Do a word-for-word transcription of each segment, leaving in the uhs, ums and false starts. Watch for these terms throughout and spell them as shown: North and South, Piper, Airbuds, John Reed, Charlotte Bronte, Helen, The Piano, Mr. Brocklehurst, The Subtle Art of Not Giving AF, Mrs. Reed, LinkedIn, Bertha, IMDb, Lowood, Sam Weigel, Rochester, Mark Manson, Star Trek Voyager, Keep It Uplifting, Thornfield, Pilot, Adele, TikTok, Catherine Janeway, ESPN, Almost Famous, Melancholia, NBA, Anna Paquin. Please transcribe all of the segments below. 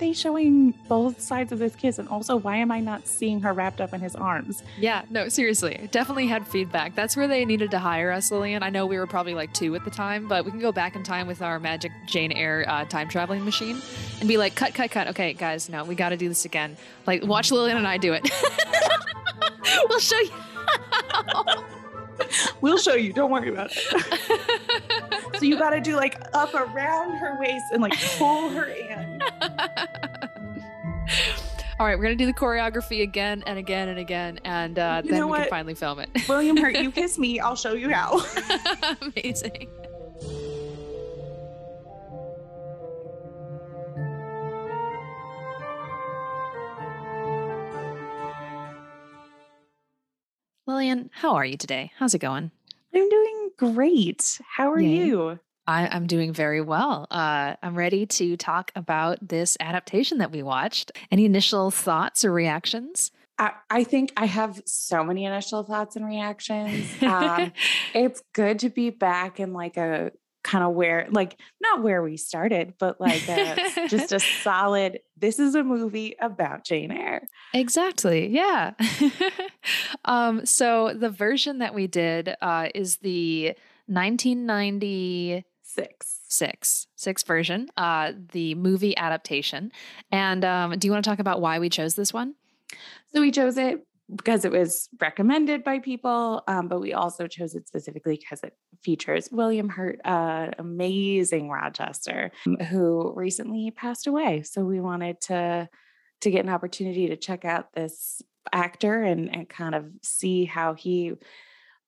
they showing both sides of this kiss? And also, why am I not seeing her wrapped up in his arms? Yeah, no, seriously. Definitely had feedback. That's where they needed to hire us, Lillian. I know we were probably like two at the time, but we can go back in time with our magic Jane Eyre uh, time traveling machine and be like, cut, cut, cut. Okay, guys, no, we got to do this again. Like, watch Lillian and I do it. We'll show you. We'll show you. Don't worry about it. So you got to do like up around her waist and like pull her in. All right, we're going to do the choreography again and again and again. And uh, then we can finally film it. William Hurt, you kiss me. I'll show you how. Amazing. Lillian, how are you today? How's it going? I'm doing great. How are Yay. you? I, I'm doing very well. Uh, I'm ready to talk about this adaptation that we watched. Any initial thoughts or reactions? I, I think I have so many initial thoughts and reactions. Um, it's good to be back in like a kind of where, like not where we started, but like a, just a solid, this is a movie about Jane Eyre. Exactly. Yeah. um, so the version that we did uh, is the nineteen ninety-six six, six version, uh, the movie adaptation. And um, do you want to talk about why we chose this one? So we chose it because it was recommended by people, um, but we also chose it specifically because it features William Hurt, uh, amazing Rochester, who recently passed away. So we wanted to to get an opportunity to check out this actor and, and kind of see how he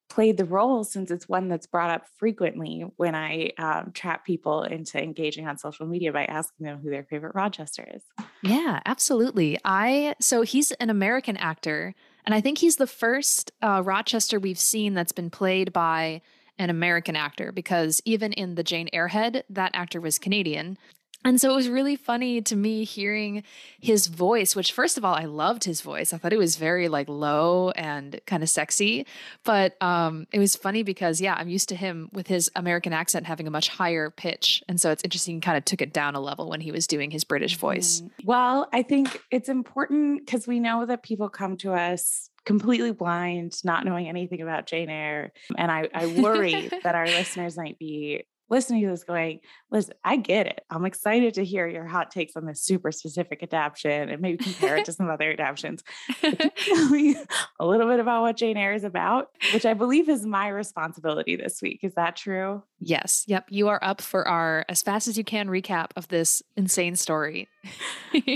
played the role, since it's one that's brought up frequently when I um, trap people into engaging on social media by asking them who their favorite Rochester is. Yeah, absolutely. I so he's an American actor. And I think he's the first uh, Rochester we've seen that's been played by an American actor, because even in the Jane Eyre head, that actor was Canadian. And so it was really funny to me hearing his voice, which first of all, I loved his voice. I thought it was very like low and kind of sexy, but um, it was funny because, yeah, I'm used to him with his American accent having a much higher pitch. And so it's interesting, he kind of took it down a level when he was doing his British voice. Well, I think it's important because we know that people come to us completely blind, not knowing anything about Jane Eyre. And I, I worry that our listeners might be listening to this going, listen, I get it. I'm excited to hear your hot takes on this super specific adaptation and maybe compare it to some other adaptations. Tell me a little bit about what Jane Eyre is about, which I believe is my responsibility this week. Is that true? Yes. Yep. You are up for our as fast as you can recap of this insane story.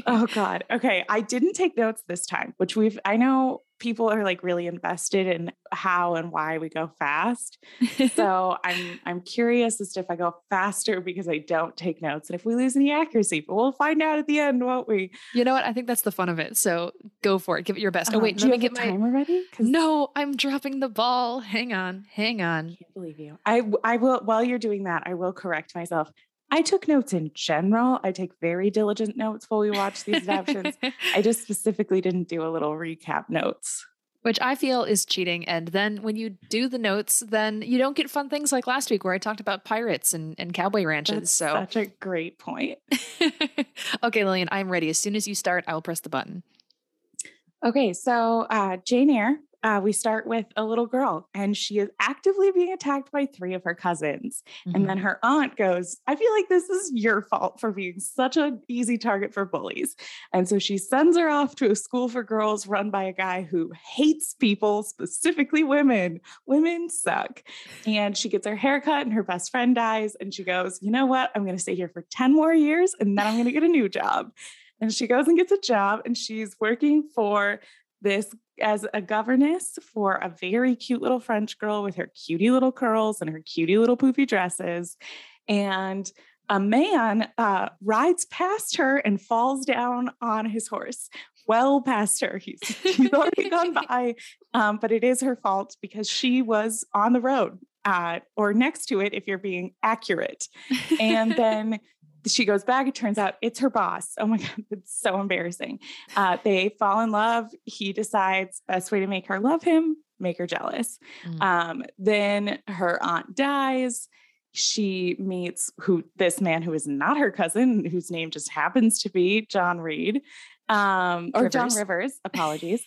Oh God. Okay. I didn't take notes this time, which we've, I know people are like really invested in how and why we go fast. So I'm, I'm curious as to if I go faster because I don't take notes and if we lose any accuracy, but we'll find out at the end, won't we? You know what? I think that's the fun of it. So go for it. Give it your best. Um, oh wait, do let you me have get the timer my... ready? No, I'm dropping the ball. Hang on. Hang on. I can't believe you. I, I will, while you're doing that, I will correct myself. I took notes in general. I take very diligent notes while we watch these adaptations. I just specifically didn't do a little recap notes, which I feel is cheating. And then when you do the notes, then you don't get fun things like last week where I talked about pirates and, and cowboy ranches. That's so such a great point. Okay, Lillian, I'm ready. As soon as you start, I will press the button. Okay, so uh, Jane Eyre. Uh, we start with a little girl and she is actively being attacked by three of her cousins. Mm-hmm. And then her aunt goes, I feel like this is your fault for being such an easy target for bullies. And so she sends her off to a school for girls run by a guy who hates people, specifically women. Women suck. And she gets her hair cut and her best friend dies. And she goes, you know what? I'm going to stay here for ten more years and then I'm going to get a new job. And she goes and gets a job and she's working for this as a governess for a very cute little French girl with her cutie little curls and her cutie little poofy dresses. And a man uh, rides past her and falls down on his horse, well past her. He's, he's already gone by, um, but it is her fault because she was on the road uh, or next to it if you're being accurate. And then she goes back. It turns out it's her boss. Oh my God. It's so embarrassing. Uh, they fall in love. He decides best way to make her love him, make her jealous. Mm. Um, then her aunt dies. she meets who this man who is not her cousin, whose name just happens to be John Reed, um, or Rivers. John Rivers, apologies.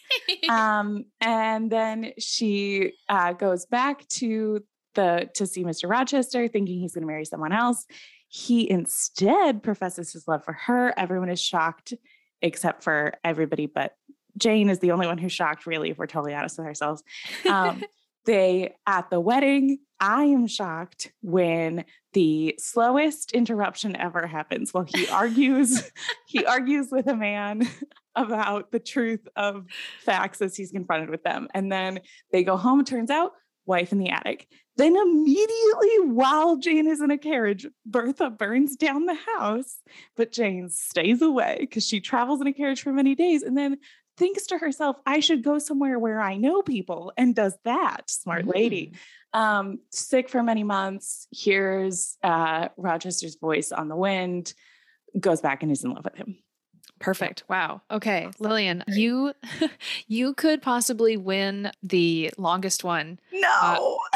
um, and then she uh, goes back to the to see Mister Rochester, thinking he's going to marry someone else. He instead professes his love for her. Everyone is shocked, except for everybody but Jane is the only one who's shocked, really, if we're totally honest with ourselves. Um, they, at the wedding, I am shocked when the slowest interruption ever happens. Well, he argues, he argues with a man about the truth of facts as he's confronted with them. And then they go home, turns out, wife in the attic. Then immediately while Jane is in a carriage, Bertha burns down the house, but Jane stays away because she travels in a carriage for many days. And then thinks to herself, I should go somewhere where I know people, and does that. Smart lady. Um, sick for many months, hears uh, Rochester's voice on the wind, goes back and is in love with him. Perfect. Wow. Okay. Lillian, you, you could possibly win the longest one. No,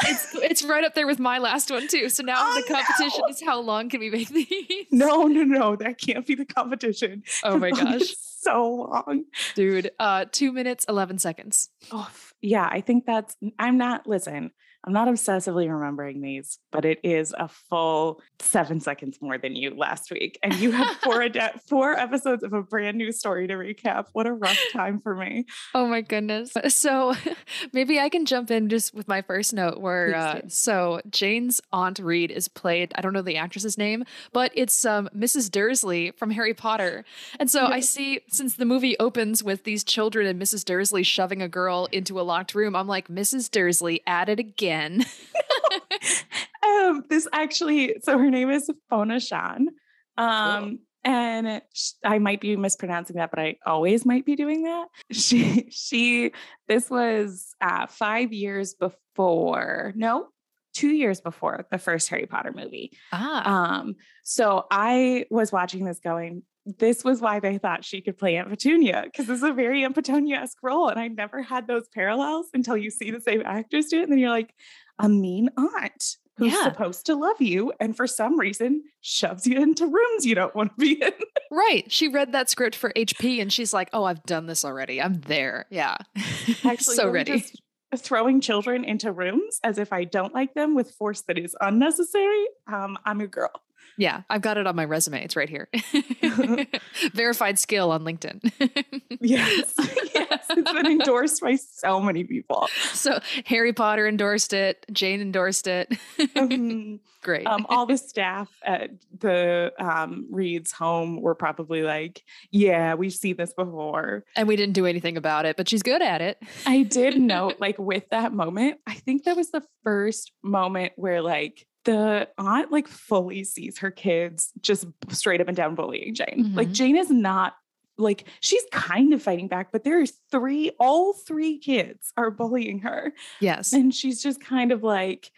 uh, it's, it's right up there with my last one too. So now oh, the competition no. is how long can we make these? No, no, no. That can't be the competition. Oh my gosh. So long. Dude, uh, two minutes, eleven seconds. Oh yeah. I think that's, I'm not, listen, I'm not obsessively remembering these, but it is a full seven seconds more than you last week. And you had four, ad- four episodes of a brand new story to recap. What a rough time for me. Oh my goodness. So maybe I can jump in just with my first note where, uh, so Jane's Aunt Reed is played, I don't know the actress's name, but it's um, Missus Dursley from Harry Potter. And so I see, since the movie opens with these children and Missus Dursley shoving a girl into a locked room, I'm like, Missus Dursley at it again. um, this actually, so her name is Fiona Shaw, um, cool. and sh- I might be mispronouncing that, but I always might be doing that. She, she, this was uh, five years before, no, two years before the first Harry Potter movie. Ah, um, so I was watching this going, this was why they thought she could play Aunt Petunia, because this is a very Aunt Petunia-esque role. And I never had those parallels until you see the same actors do it. And then you're like, a mean aunt who's yeah. supposed to love you and for some reason shoves you into rooms you don't want to be in. Right. She read that script for H P and she's like, oh, I've done this already. I'm there. Yeah. Actually, so ready. Just throwing children into rooms as if I don't like them with force that is unnecessary. Um, I'm your girl. Yeah, I've got it on my resume. It's right here. Verified skill on LinkedIn. Yes. Yes. It's been endorsed by so many people. So Harry Potter endorsed it. Jane endorsed it. Mm-hmm. Great. Um, all the staff at the um, Reed's home were probably like, yeah, we've seen this before. And we didn't do anything about it, but she's good at it. I did note, like, with that moment, I think that was the first moment where, like, the aunt like fully sees her kids just straight up and down bullying Jane. Mm-hmm. Like Jane is not like, she's kind of fighting back, but there are three, all three kids are bullying her. Yes. And she's just kind of like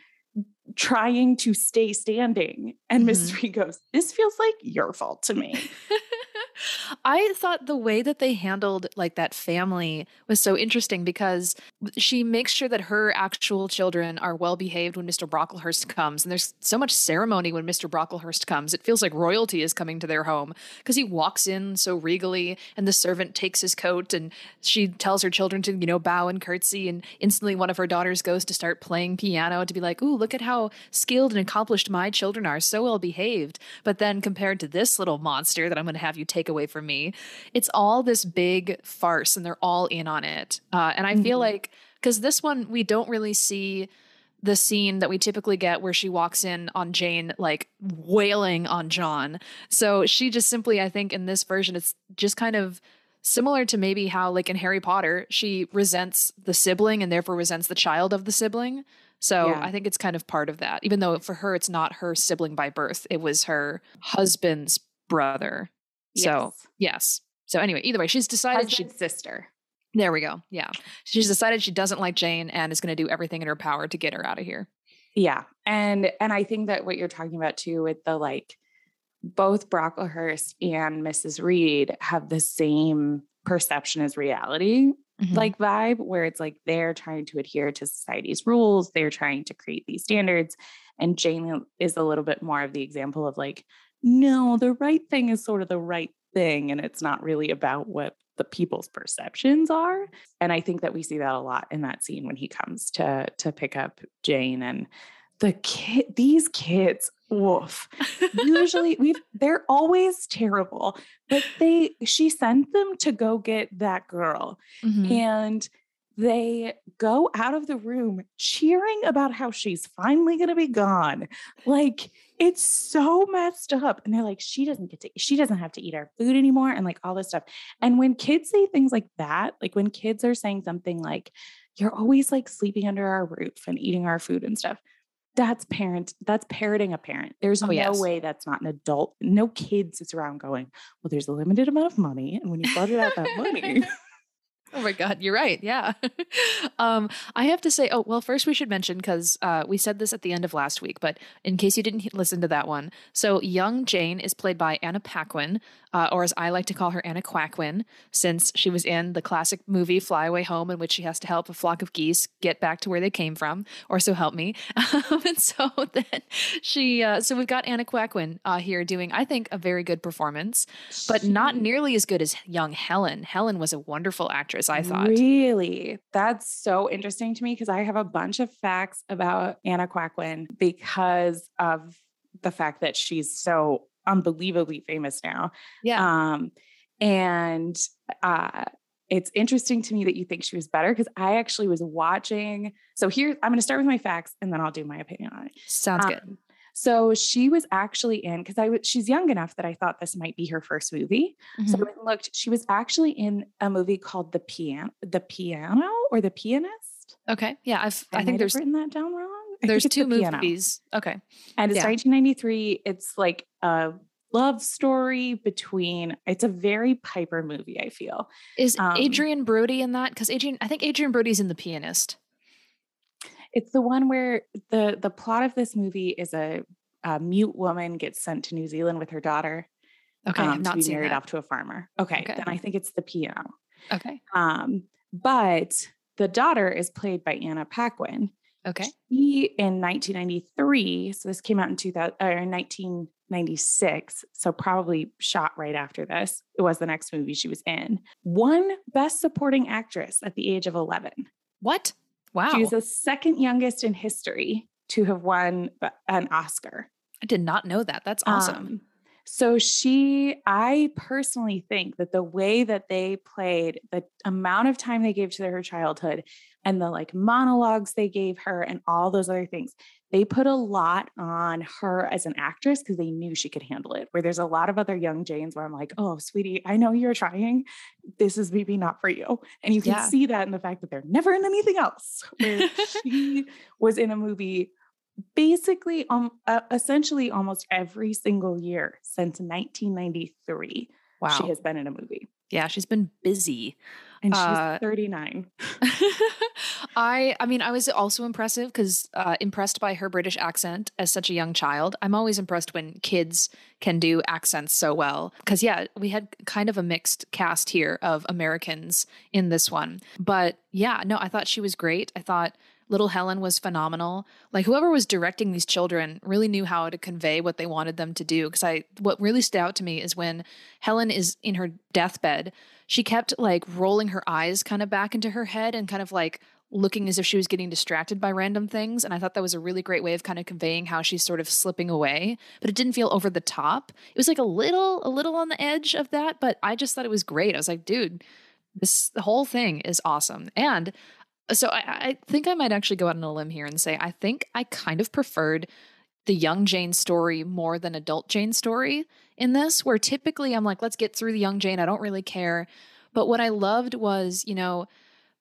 trying to stay standing. And mm-hmm. Miss Reed goes, this feels like your fault to me. I thought the way that they handled like that family was so interesting because she makes sure that her actual children are well behaved when Mister Brocklehurst comes. And there's so much ceremony when Mister Brocklehurst comes. It feels like royalty is coming to their home because he walks in so regally and the servant takes his coat and she tells her children to, you know, bow and curtsy. And instantly one of her daughters goes to start playing piano to be like, ooh, look at how skilled and accomplished my children are, so well behaved. But then compared to this little monster that I'm going to have you take away from me, it's all this big farce and they're all in on it. Uh, and I mm-hmm. feel like, because this one, we don't really see the scene that we typically get where she walks in on Jane, like wailing on John. So she just simply, I think in this version, it's just kind of similar to maybe how like in Harry Potter, she resents the sibling and therefore resents the child of the sibling. So yeah. I think it's kind of part of that, even though for her, it's not her sibling by birth. It was her husband's brother. So, yes. yes. So anyway, either way, she's decided she's sister. There we go. Yeah. She's decided she doesn't like Jane and is going to do everything in her power to get her out of here. Yeah. And, and I think that what you're talking about too, with the, like, both Brocklehurst and Missus Reed have the same perception as reality, mm-hmm. like vibe, where it's like, they're trying to adhere to society's rules. They're trying to create these standards. And Jane is a little bit more of the example of like, no, the right thing is sort of the right thing. And it's not really about what the people's perceptions are. And I think that we see that a lot in that scene when he comes to, to pick up Jane and the kid, these kids, woof, usually we've, they're always terrible, but they, she sent them to go get that girl. Mm-hmm. And they go out of the room cheering about how she's finally going to be gone. Like, it's so messed up. And they're like, she doesn't get to, she doesn't have to eat our food anymore. And like all this stuff. And when kids say things like that, like when kids are saying something like, you're always like sleeping under our roof and eating our food and stuff. That's parent. That's parroting a parent. There's oh, no yes. way that's not an adult. No kid sits around going, well, there's a limited amount of money. And when you budget out that money. Oh my God, you're right. Yeah. um, I have to say, oh, well, first we should mention, because uh, we said this at the end of last week, but in case you didn't listen to that one. So young Jane is played by Anna Paquin, uh, or as I like to call her, Anna Quaquin, since she was in the classic movie Fly Away Home, in which she has to help a flock of geese get back to where they came from, or so help me. Um, and so then she, uh, so we've got Anna Quaquin uh, here doing, I think, a very good performance, but not nearly as good as young Helen. Helen was a wonderful actress, I thought. Really? That's so interesting to me, because I have a bunch of facts about Anna Paquin because of the fact that she's so unbelievably famous now. Yeah. Um, and uh, it's interesting to me that you think she was better, because I actually was watching. So here, I'm going to start with my facts and then I'll do my opinion on it. Sounds um, good. So she was actually in, because I was, she's young enough that I thought this might be her first movie. Mm-hmm. So I looked, she was actually in a movie called The Piano, The Piano or The Pianist. Okay. Yeah. I've, I, I think there's written that down wrong. I there's two the movies. Okay. And it's yeah. nineteen ninety-three. It's like a love story between, it's a very Piper movie, I feel. Is um, Adrian Brody in that? Because Adrian, I think Adrian Brody's in The Pianist. It's the one where the, the plot of this movie is a, a mute woman gets sent to New Zealand with her daughter. Okay, um, I've not to be seen married that. Off to a farmer. Okay, okay, then I think it's The Piano. Okay, um, but the daughter is played by Anna Paquin. Okay, she in nineteen ninety-three. So this came out in two thousand or nineteen ninety-six. So probably shot right after this. It was the next movie she was in. Won Best Supporting Actress at the age of eleven. What? Wow. She was the second youngest in history to have won an Oscar. I did not know that. That's awesome. Um, so she, I personally think that the way that they played, the amount of time they gave to her childhood and the like monologues they gave her and all those other things, they put a lot on her as an actress because they knew she could handle it. Where there's a lot of other young Janes where I'm like, oh, sweetie, I know you're trying. This is maybe not for you. And you can yeah. see that in the fact that they're never in anything else. Where she was in a movie basically, um, uh, essentially almost every single year since nineteen ninety-three. Wow. She has been in a movie. Yeah, she's been busy. And she's uh, thirty-nine. I I mean, I was also impressive because uh, impressed by her British accent as such a young child. I'm always impressed when kids can do accents so well. Because, yeah, we had kind of a mixed cast here of Americans in this one. But, yeah, no, I thought she was great. I thought Little Helen was phenomenal. Like, whoever was directing these children really knew how to convey what they wanted them to do. Because I, what really stood out to me is when Helen is in her deathbed, she kept like rolling her eyes kind of back into her head and kind of like looking as if she was getting distracted by random things. And I thought that was a really great way of kind of conveying how she's sort of slipping away, but it didn't feel over the top. It was like a little, a little on the edge of that, but I just thought it was great. I was like, dude, this whole thing is awesome. And So I, I think I might actually go out on a limb here and say I think I kind of preferred the young Jane story more than adult Jane story in this, where typically I'm like, let's get through the young Jane. I don't really care. But what I loved was, you know,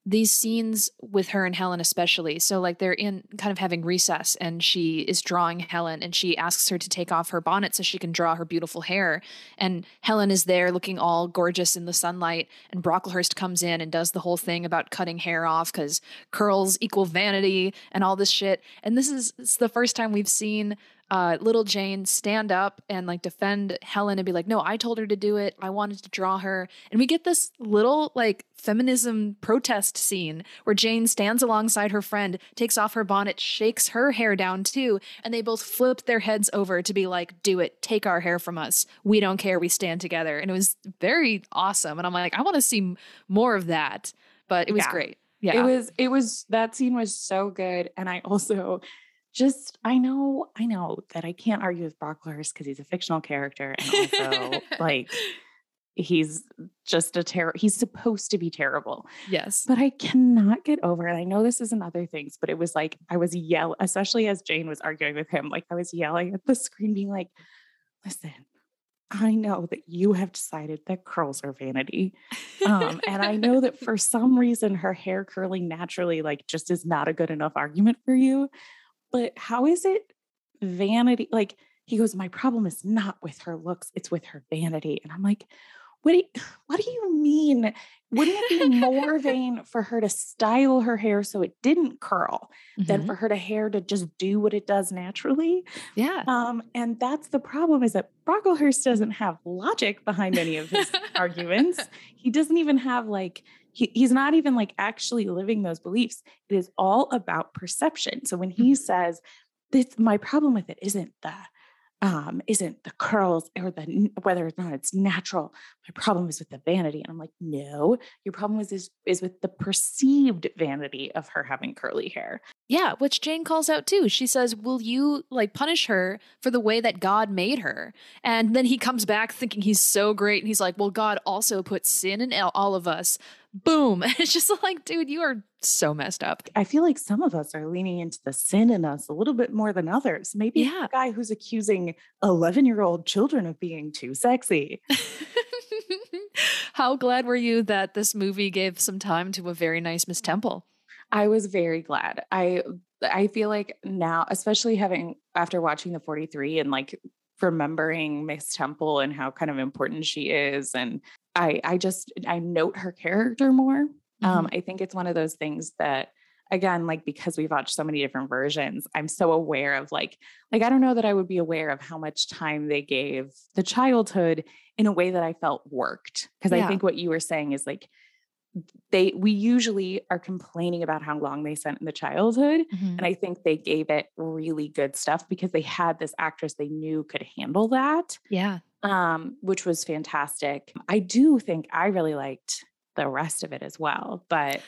these scenes with her and Helen especially. So like they're in kind of having recess and she is drawing Helen and she asks her to take off her bonnet so she can draw her beautiful hair. And Helen is there looking all gorgeous in the sunlight and Brocklehurst comes in and does the whole thing about cutting hair off because curls equal vanity and all this shit. And this is it's the first time we've seen uh, little Jane stand up and like defend Helen and be like, no, I told her to do it. I wanted to draw her. And we get this little like feminism protest scene where Jane stands alongside her friend, takes off her bonnet, shakes her hair down too. And they both flip their heads over to be like, do it, take our hair from us. We don't care. We stand together. And it was very awesome. And I'm like, I want to see more of that, but it was yeah. great. Yeah. It was, it was, that scene was so good. And I also just, I know, I know that I can't argue with Brocklehurst because he's a fictional character. And also like he's just a terror. He's supposed to be terrible. Yes. But I cannot get over it. I know this is in other things, but it was like, I was yelling, especially as Jane was arguing with him. Like I was yelling at the screen being like, listen, I know that you have decided that curls are vanity. Um, and I know that for some reason, her hair curling naturally, like just is not a good enough argument for you, but how is it vanity? Like he goes, my problem is not with her looks, it's with her vanity. And I'm like, what do you, what do you mean? Wouldn't it be more vain for her to style her hair so it didn't curl mm-hmm. than for her to hair to just do what it does naturally? Yeah. Um, and that's the problem is that Brocklehurst doesn't have logic behind any of his arguments. He doesn't even have like, he, he's not even like actually living those beliefs. It is all about perception. So when he mm-hmm. says, this, my problem with it isn't the Um, isn't the curls or the whether or not it's natural. My problem is with the vanity. And I'm like, no, your problem is, is, is with the perceived vanity of her having curly hair. Yeah. Which Jane calls out too. She says, will you like punish her for the way that God made her? And then he comes back thinking he's so great. And he's like, well, God also put sin in all of us. Boom. It's just like, dude, you are so messed up. I feel like some of us are leaning into the sin in us a little bit more than others. Maybe yeah. the guy who's accusing eleven-year-old children of being too sexy. How glad were you that this movie gave some time to a very nice Miss Temple? I was very glad. I I feel like now, especially having after watching the forty-three and like remembering Miss Temple and how kind of important she is, and I I just I note her character more. Mm-hmm. Um, I think it's one of those things that, again, like because we've watched so many different versions, I'm so aware of like like I don't know that I would be aware of how much time they gave the childhood in a way that I felt worked. Because yeah. I think what you were saying is like they we usually are complaining about how long they spent in the childhood, mm-hmm. and I think they gave it really good stuff because they had this actress they knew could handle that. Yeah. Um, which was fantastic. I do think I really liked the rest of it as well, but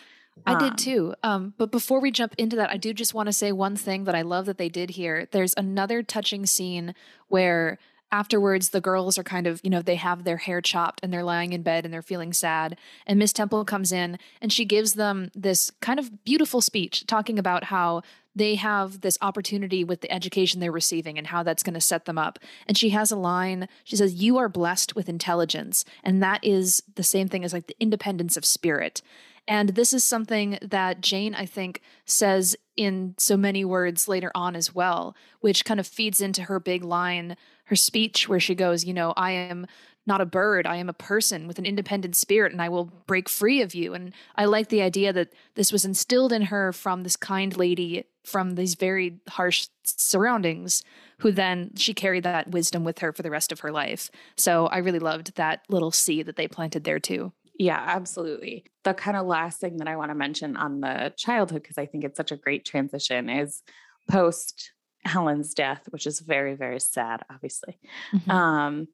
um, I did too. Um, but before we jump into that, I do just want to say one thing that I love that they did here. There's another touching scene where afterwards the girls are kind of, you know, they have their hair chopped and they're lying in bed and they're feeling sad. And Miss Temple comes in and she gives them this kind of beautiful speech talking about how they have this opportunity with the education they're receiving and how that's going to set them up. And she has a line, she says, you are blessed with intelligence. And that is the same thing as like the independence of spirit. And this is something that Jane, I think, says in so many words later on as well, which kind of feeds into her big line, her speech where she goes, you know, I am not a bird. I am a person with an independent spirit and I will break free of you. And I like the idea that this was instilled in her from this kind lady from these very harsh surroundings, who then she carried that wisdom with her for the rest of her life. So I really loved that little seed that they planted there too. Yeah, absolutely. The kind of last thing that I want to mention on the childhood, because I think it's such a great transition, is post Helen's death, which is very, very sad, obviously. Mm-hmm. Um,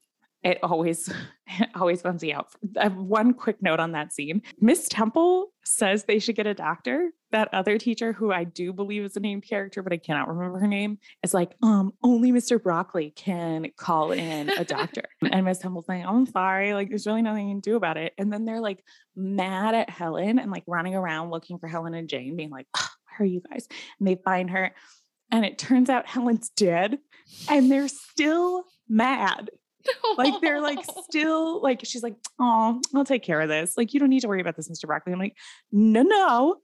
It always, it always bums me out. I have one quick note on that scene. Miss Temple says they should get a doctor. That other teacher, who I do believe is a named character, but I cannot remember her name, is like, um, only Mister Broccoli can call in a doctor. And Miss Temple's like, I'm sorry, like there's really nothing you can do about it. And then they're like mad at Helen and like running around looking for Helen and Jane, being like, oh, where are you guys? And they find her, and it turns out Helen's dead, and they're still mad. Like they're like still like, she's like, oh, I'll take care of this. Like, you don't need to worry about this, Mister Broccoli. I'm like, no, no,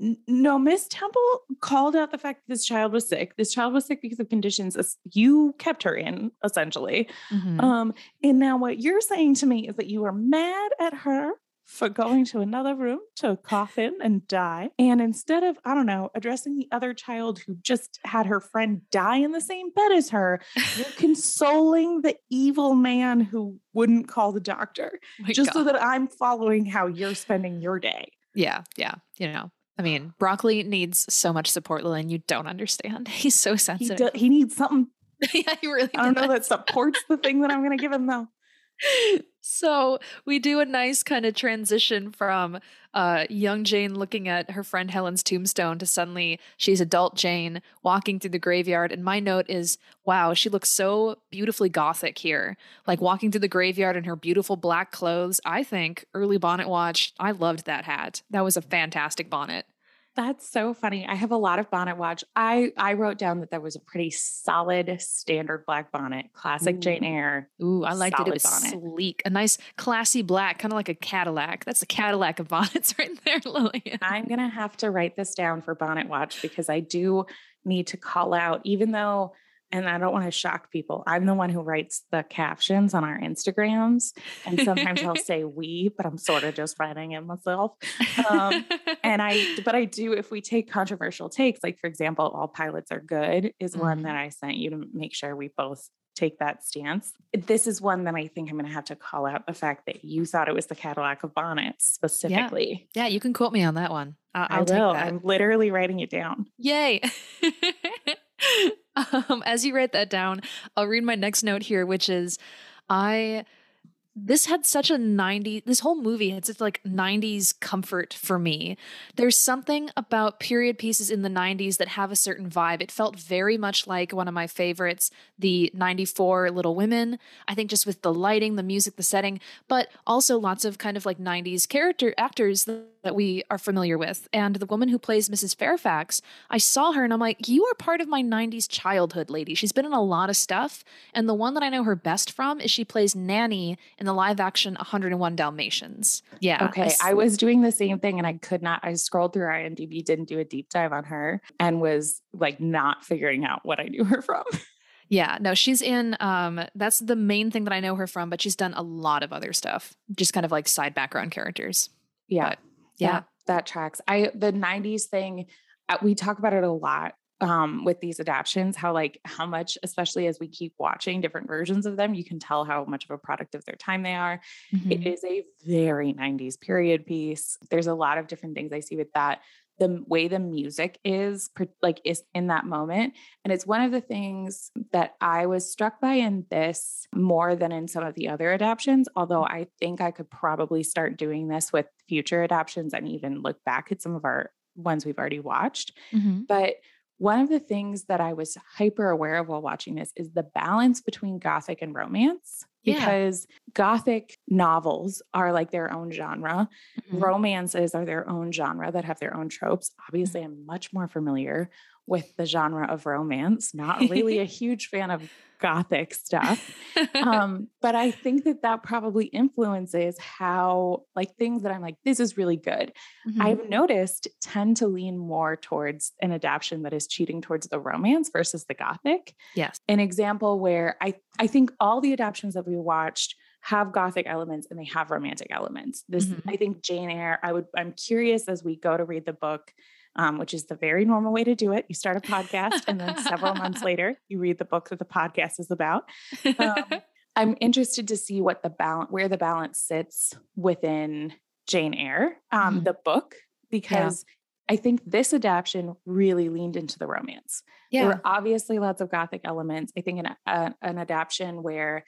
n- no. Miss Temple called out the fact that this child was sick. This child was sick because of conditions you kept her in, essentially. Mm-hmm. Um, and now what you're saying to me is that you are mad at her for going to another room to coffin and die. And instead of, I don't know, addressing the other child who just had her friend die in the same bed as her, you're consoling the evil man who wouldn't call the doctor. My just God. So that I'm following how you're spending your day. Yeah. Yeah. You know, I mean, Broccoli needs so much support, Lillian. You don't understand. He's so sensitive. He, do- he needs something. Yeah, he really I don't does. know that supports the thing that I'm going to give him, though. So we do a nice kind of transition from uh, young Jane looking at her friend Helen's tombstone to suddenly she's adult Jane walking through the graveyard. And my note is, wow, she looks so beautifully gothic here, like walking through the graveyard in her beautiful black clothes. I think early bonnet watch. I loved that hat. That was a fantastic bonnet. That's so funny. I have a lot of bonnet watch. I, I wrote down that there was a pretty solid standard black bonnet, classic Ooh. Jane Eyre. Ooh, I liked it. It was bonnet. Sleek, a nice classy black, kind of like a Cadillac. That's the Cadillac of bonnets right there, Lillian. I'm going to have to write this down for bonnet watch because I do need to call out, even though, and I don't want to shock people, I'm the one who writes the captions on our Instagrams. And sometimes I'll say we, but I'm sort of just writing it myself. Um, and I, but I do, if we take controversial takes, like for example, all pilots are good is mm-hmm. one that I sent you to make sure we both take that stance. This is one that I think I'm going to have to call out the fact that you thought it was the Cadillac of bonnets specifically. Yeah, yeah, you can quote me on that one. I'll, I'll I will. Take that. I'm literally writing it down. Yay. Um, as you write that down, I'll read my next note here, which is I, this had such a nineties, this whole movie had such like nineties comfort for me. There's something about period pieces in the nineties that have a certain vibe. It felt very much like one of my favorites, the ninety-four Little Women, I think just with the lighting, the music, the setting, but also lots of kind of like nineties character actors that that we are familiar with. And the woman who plays Missus Fairfax, I saw her and I'm like, you are part of my nineties childhood, lady. She's been in a lot of stuff. And the one that I know her best from is she plays Nanny in the live action one oh one Dalmatians. Yeah. Okay. I, I was doing the same thing and I could not, I scrolled through I M D B, didn't do a deep dive on her and was like not figuring out what I knew her from. Yeah, no, she's in, um, that's the main thing that I know her from, but she's done a lot of other stuff, just kind of like side background characters. Yeah. But, Yeah, that, that tracks. I, the nineties thing, we talk about it a lot um, with these adaptions, how like how much, especially as we keep watching different versions of them, you can tell how much of a product of their time they are. Mm-hmm. It is a very nineties period piece. There's a lot of different things I see with that. The way the music is like is in that moment. And it's one of the things that I was struck by in this more than in some of the other adaptions, although I think I could probably start doing this with future adaptions and even look back at some of our ones we've already watched. Mm-hmm. But one of the things that I was hyper aware of while watching this is the balance between Gothic and romance. Because yeah. Gothic novels are like their own genre. Mm-hmm. Romances are their own genre that have their own tropes. Obviously, mm-hmm. I'm much more familiar with the genre of romance, not really a huge fan of Gothic stuff. Um, but I think that that probably influences how like things that I'm like, this is really good. Mm-hmm. I've noticed tend to lean more towards an adaptation that is cheating towards the romance versus the Gothic. Yes. An example where I, I think all the adaptations that we watched have Gothic elements and they have romantic elements. This, mm-hmm. I think Jane Eyre, I would, I'm curious as we go to read the book, Um, which is the very normal way to do it. You start a podcast and then several months later, you read the book that the podcast is about. Um, I'm interested to see what the balance, where the balance sits within Jane Eyre, um, mm-hmm. the book, because yeah. I think this adaptation really leaned into the romance. Yeah. There were obviously lots of Gothic elements. I think an, a, an adaptation where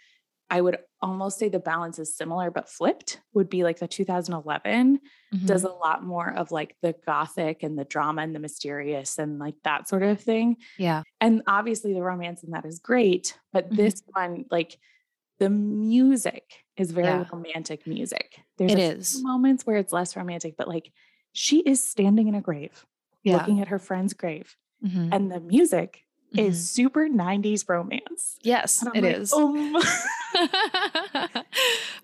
I would almost say the balance is similar, but flipped would be like the two thousand eleven mm-hmm. does a lot more of like the Gothic and the drama and the mysterious and like that sort of thing. Yeah. And obviously the romance in that is great, but mm-hmm. this one, like the music is very yeah. romantic music. There's it is. moments where it's less romantic, but like she is standing in a grave, yeah. looking at her friend's grave mm-hmm. and the music mm-hmm. is super nineties romance. Yes, it like, is. Oh my-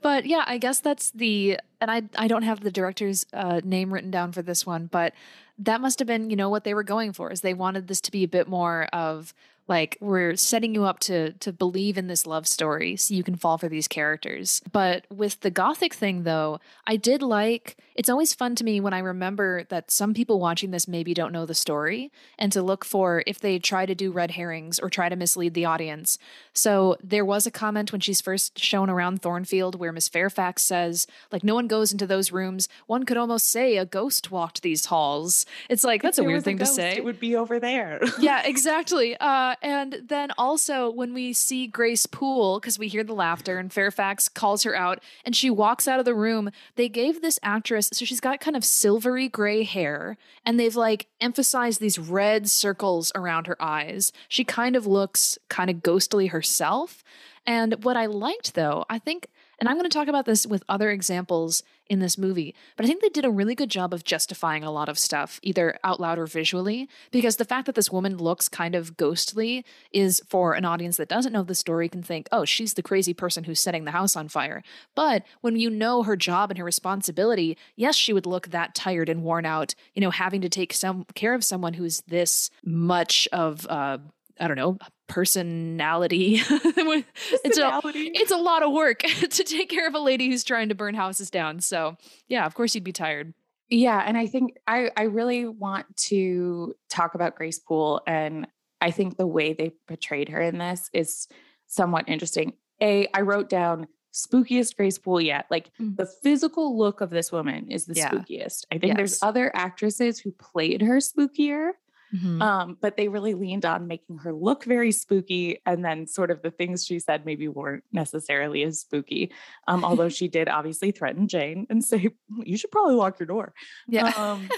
But yeah, I guess that's the, and I I don't have the director's uh, name written down for this one, but that must have been, you know, what they were going for is they wanted this to be a bit more of Like, we're setting you up to to believe in this love story so you can fall for these characters. But with the Gothic thing, though, I did like, it's always fun to me when I remember that some people watching this maybe don't know the story, and to look for if they try to do red herrings or try to mislead the audience. So there was a comment when she's first shown around Thornfield where Miss Fairfax says, like, no one goes into those rooms. One could almost say a ghost walked these halls. It's like, that's a weird thing to say. It would be over there. Yeah, exactly. Uh, And then also when we see Grace Poole, because we hear the laughter and Fairfax calls her out and she walks out of the room, they gave this actress, so she's got kind of silvery gray hair and they've like emphasized these red circles around her eyes. She kind of looks kind of ghostly herself. And what I liked, though, I think, and I'm going to talk about this with other examples in this movie, but I think they did a really good job of justifying a lot of stuff, either out loud or visually, because the fact that this woman looks kind of ghostly is, for an audience that doesn't know the story, can think, oh, she's the crazy person who's setting the house on fire. But when you know her job and her responsibility, yes, she would look that tired and worn out, you know, having to take some care of someone who's this much of, uh, I don't know, personality. personality. It's, a, it's a lot of work to take care of a lady who's trying to burn houses down. So yeah, of course you'd be tired. Yeah. And I think I, I really want to talk about Grace Poole. And I think the way they portrayed her in this is somewhat interesting. A, I wrote down spookiest Grace Poole yet. Like mm. the physical look of this woman is the yeah. spookiest. I think yes. there's other actresses who played her spookier. Mm-hmm. Um, but they really leaned on making her look very spooky. And then sort of the things she said maybe weren't necessarily as spooky. Um, although she did obviously threaten Jane and say, you should probably lock your door. Yeah. Um,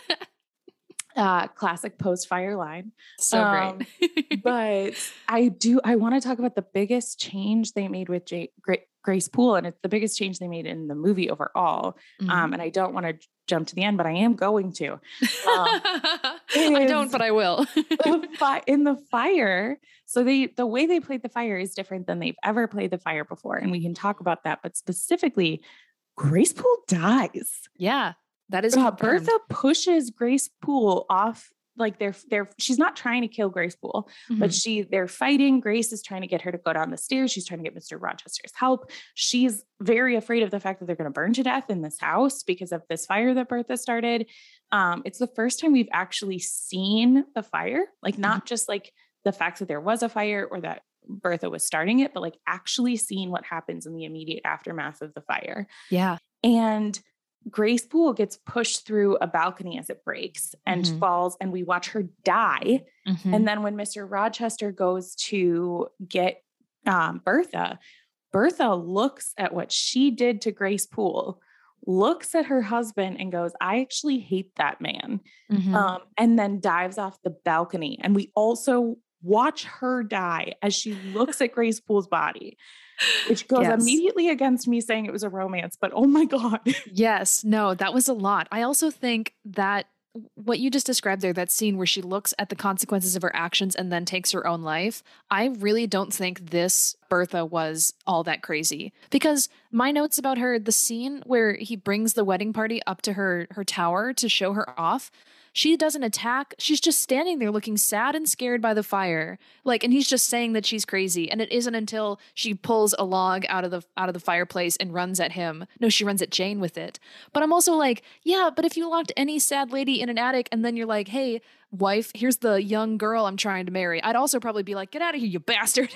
uh, classic post-fire line. So um, great. But I do, I want to talk about the biggest change they made with Jane, Gra- Grace Poole. And it's the biggest change they made in the movie overall. Mm-hmm. Um, and I don't want to jump to the end, but I am going to. Um, I don't, but I will. the fi- in the fire. So they, the way they played the fire is different than they've ever played the fire before. And we can talk about that, but specifically Grace Poole dies. Yeah, that is. Uh, Bertha pushes Grace Poole off. Like they're, they're, she's not trying to kill Grace Poole, mm-hmm. but she, they're fighting. Grace is trying to get her to go down the stairs. She's trying to get Mister Rochester's help. She's very afraid of the fact that they're going to burn to death in this house because of this fire that Bertha started. Um, it's the first time we've actually seen the fire, like not mm-hmm. just like the fact that there was a fire or that Bertha was starting it, but like actually seeing what happens in the immediate aftermath of the fire. Yeah. And Grace Poole gets pushed through a balcony as it breaks and mm-hmm. falls, and we watch her die. Mm-hmm. And then when Mister Rochester goes to get um, Bertha, Bertha looks at what she did to Grace Poole, looks at her husband and goes, I actually hate that man. Mm-hmm. Um, and then dives off the balcony. And we also watch her die as she looks at Grace Poole's body, which goes yes. immediately against me saying it was a romance, but oh my God. Yes. No, that was a lot. I also think that what you just described there, that scene where she looks at the consequences of her actions and then takes her own life. I really don't think this Bertha was all that crazy, because my notes about her, the scene where he brings the wedding party up to her, her tower to show her off, she doesn't attack. She's just standing there looking sad and scared by the fire. Like, and he's just saying that she's crazy. And it isn't until she pulls a log out of the out of the fireplace and runs at him. No, she runs at Jane with it. But I'm also like, yeah, but if you locked any sad lady in an attic and then you're like, hey, wife, here's the young girl I'm trying to marry, I'd also probably be like, get out of here, you bastard.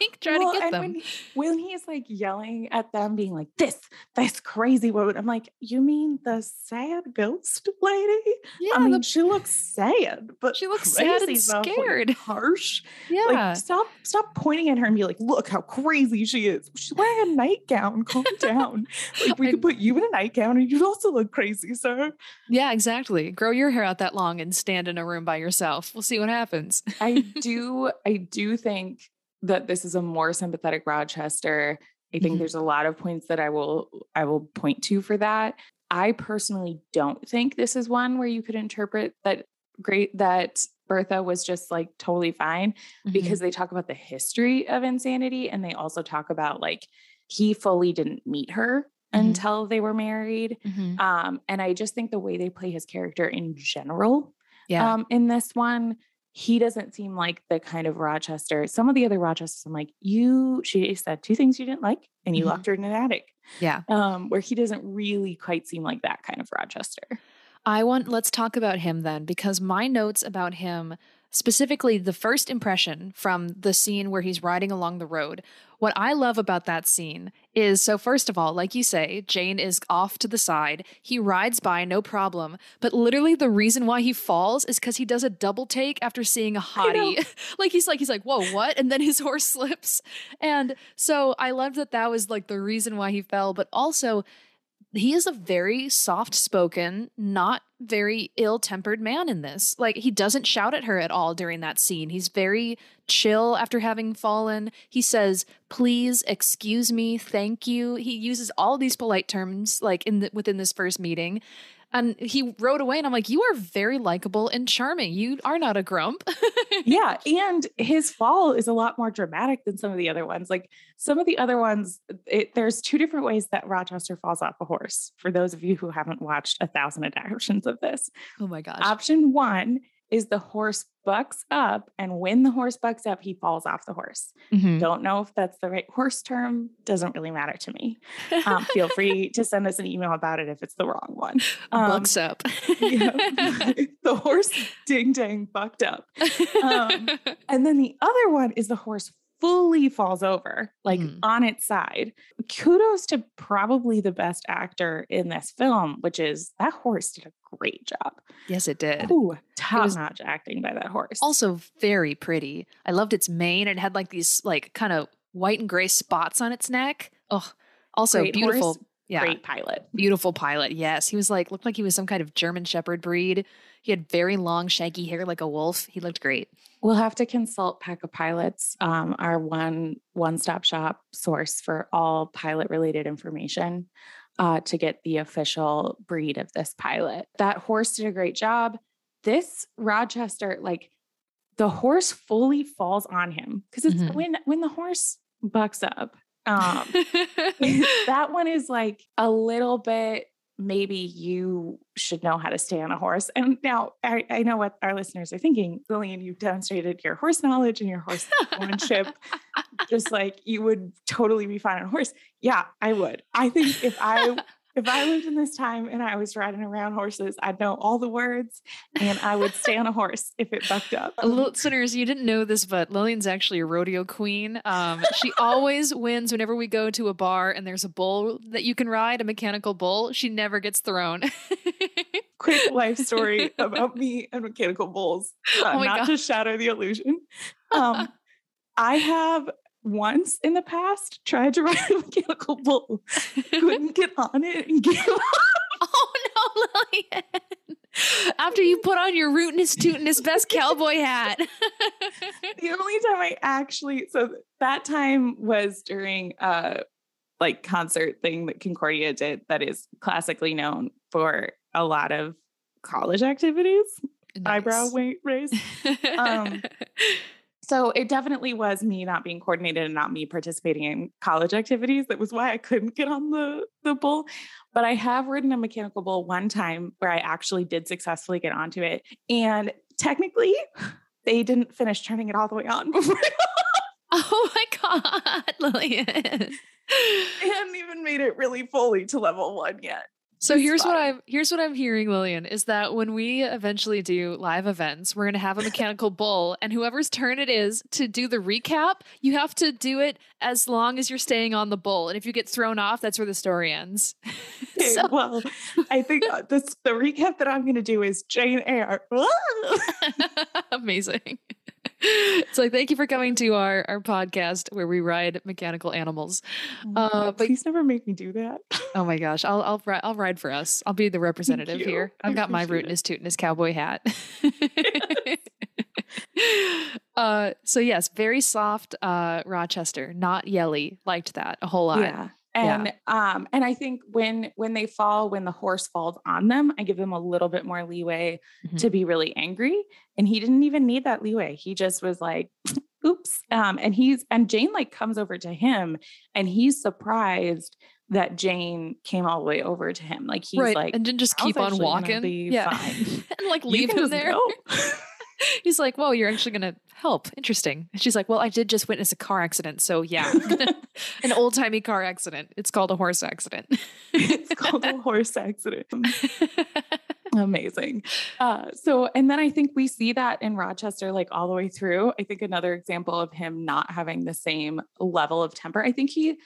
Like, try well, to get and them. When, he, when he's like yelling at them, being like, this, this crazy woman. I'm like, you mean the sad ghost lady? Yeah. Um, She looks sad, but she looks sad and scared, like, harsh. Yeah, like, stop, stop pointing at her and be like, "Look how crazy she is. She's wearing a nightgown. Calm down. Like, we I, could put you in a nightgown, and you'd also look crazy, sir." Yeah, exactly. Grow your hair out that long and stand in a room by yourself. We'll see what happens. I do, I do think that this is a more sympathetic Rochester. I think mm-hmm. there's a lot of points that I will, I will point to for that. I personally don't think this is one where you could interpret that great, that Bertha was just like totally fine, mm-hmm. because they talk about the history of insanity. And they also talk about like, he fully didn't meet her mm-hmm. until they were married. Mm-hmm. Um, and I just think the way they play his character in general, yeah. um, in this one he doesn't seem like the kind of Rochester. Some of the other Rochesters, I'm like, you, she said two things you didn't like and you mm-hmm. locked her in an attic. Yeah. Um, where he doesn't really quite seem like that kind of Rochester. I want, let's talk about him then, because my notes about him, specifically the first impression from the scene where he's riding along the road. What I love about that scene is, so first of all, like you say, Jane is off to the side. He rides by, no problem. But literally the reason why he falls is because he does a double take after seeing a hottie. like he's like, he's like, whoa, what? And then his horse slips. And so I loved that that was like the reason why he fell. But also he is a very soft-spoken, not very ill-tempered man in this. Like, he doesn't shout at her at all during that scene. He's very chill after having fallen. He says, please, excuse me, thank you. He uses all these polite terms, like, in the, within this first meeting. And he rode away, and I'm like, you are very likable and charming. You are not a grump. Yeah, and his fall is a lot more dramatic than some of the other ones. Like, some of the other ones, it, there's two different ways that Rochester falls off a horse, for those of you who haven't watched a thousand adaptations of this. Oh, my gosh. Option one is the horse bucks up, and when the horse bucks up, he falls off the horse. Mm-hmm. Don't know if that's the right horse term. Doesn't really matter to me. Um, feel free to send us an email about it if it's the wrong one. Um, bucks up. Yeah, the horse ding dang bucked up. Um, and then the other one is the horse fully falls over, like mm. on its side. Kudos to probably the best actor in this film, which is that horse did a great job. Yes, it did. Ooh, top-notch acting by that horse. Also very pretty. I loved its mane. It had like these like kind of white and gray spots on its neck. Oh, also great beautiful. Horse, yeah. Great pilot. Beautiful pilot. Yes. He was like, looked like he was some kind of German Shepherd breed. He had very long, shaggy hair like a wolf. He looked great. We'll have to consult Pack of Pilots, um, our one one-stop shop source for all pilot-related information, uh, to get the official breed of this pilot. That horse did a great job. This Rochester, like, the horse fully falls on him because it's mm-hmm. when when the horse bucks up. Um, that one is like a little bit. Maybe you should know how to stay on a horse. And now I, I know what our listeners are thinking. Lillian, you've demonstrated your horse knowledge and your horse ownership. Just like you would totally be fine on a horse. Yeah, I would. I think if I if I lived in this time and I was riding around horses, I'd know all the words and I would stay on a horse if it bucked up. Listeners, you didn't know this, but Lillian's actually a rodeo queen. Um, she always wins whenever we go to a bar and there's a bull that you can ride, a mechanical bull. She never gets thrown. Quick life story about me and mechanical bulls, uh, oh not God. To shatter the illusion. Um, I have... once in the past tried to ride a mechanical bull, couldn't get on it and gave up. Oh no, Lillian. After you put on your rootin'est, tootin'est best cowboy hat. The only time I actually, so that time was during a like concert thing that Concordia did that is classically known for a lot of college activities. Nice. Eyebrow weight raise. Um So it definitely was me not being coordinated and not me participating in college activities. That was why I couldn't get on the, the bull. But I have ridden a mechanical bull one time where I actually did successfully get onto it. And technically, they didn't finish turning it all the way on before. Oh my God, Lillian. They hadn't even made it really fully to level one yet. So here's what I'm here's what I'm hearing, Lillian, is that when we eventually do live events, we're going to have a mechanical bull, and whoever's turn it is to do the recap, you have to do it as long as you're staying on the bull. And if you get thrown off, that's where the story ends. Okay, so. Well, I think this, the recap that I'm going to do is Jane Eyre. Amazing. It's like, thank you for coming to our, our podcast where we ride mechanical animals. Uh, but, please never make me do that. Oh my gosh. I'll, I'll, I'll ride for us. I'll be the representative here. I've I got my rootin'est, tootin'est cowboy hat. Yes. uh, so yes, very soft, uh, Rochester, not yelly. Liked that a whole lot. Yeah. And, yeah. um, and I think when, when they fall, when the horse falls on them, I give them a little bit more leeway mm-hmm. to be really angry. And he didn't even need that leeway. He just was like, oops. Um, and he's, and Jane like comes over to him and he's surprised that Jane came all the way over to him. Like he's right. like, and then just keep on walking. Yeah. Fine. And like leave him there. He's like, whoa, you're actually going to help. Interesting. And she's like, well, I did just witness a car accident. So yeah, an old timey car accident. It's called a horse accident. It's called a horse accident. Amazing. Uh, so, and then I think we see that in Rochester, like all the way through. I think another example of him not having the same level of temper. I think he,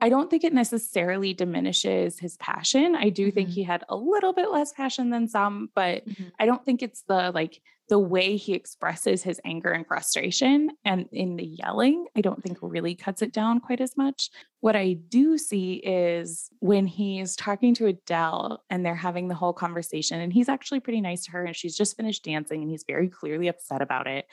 I don't think it necessarily diminishes his passion. I do mm-hmm. think he had a little bit less passion than some, but mm-hmm. I don't think it's the, like the way he expresses his anger and frustration and in the yelling, I don't think really cuts it down quite as much. What I do see is when he's talking to Adele and they're having the whole conversation and he's actually pretty nice to her and she's just finished dancing and he's very clearly upset about it.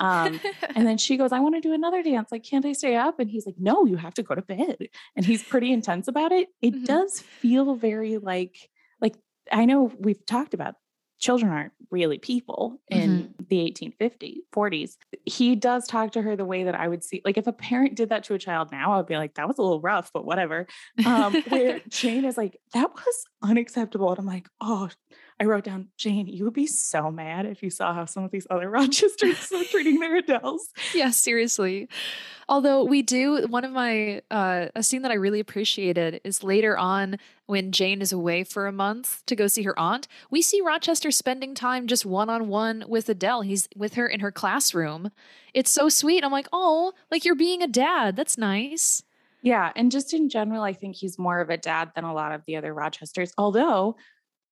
Um, and then she goes, I want to do another dance. Like, can't I stay up? And he's like, no, you have to go to bed. And he's pretty intense about it. It mm-hmm. does feel very like, like, I know we've talked about children aren't really people in mm-hmm. the eighteen fifties, forties. He does talk to her the way that I would see, like if a parent did that to a child now, I would be like, that was a little rough, but whatever. Um, where Jane is like, that was unacceptable. And I'm like, oh, I wrote down, Jane, you would be so mad if you saw how some of these other Rochesters were treating their Adeles. Yeah, seriously. Although we do, one of my, uh, a scene that I really appreciated is later on when Jane is away for a month to go see her aunt, we see Rochester spending time just one-on-one with Adele. He's with her in her classroom. It's so sweet. I'm like, oh, like you're being a dad. That's nice. Yeah. And just in general, I think he's more of a dad than a lot of the other Rochesters, although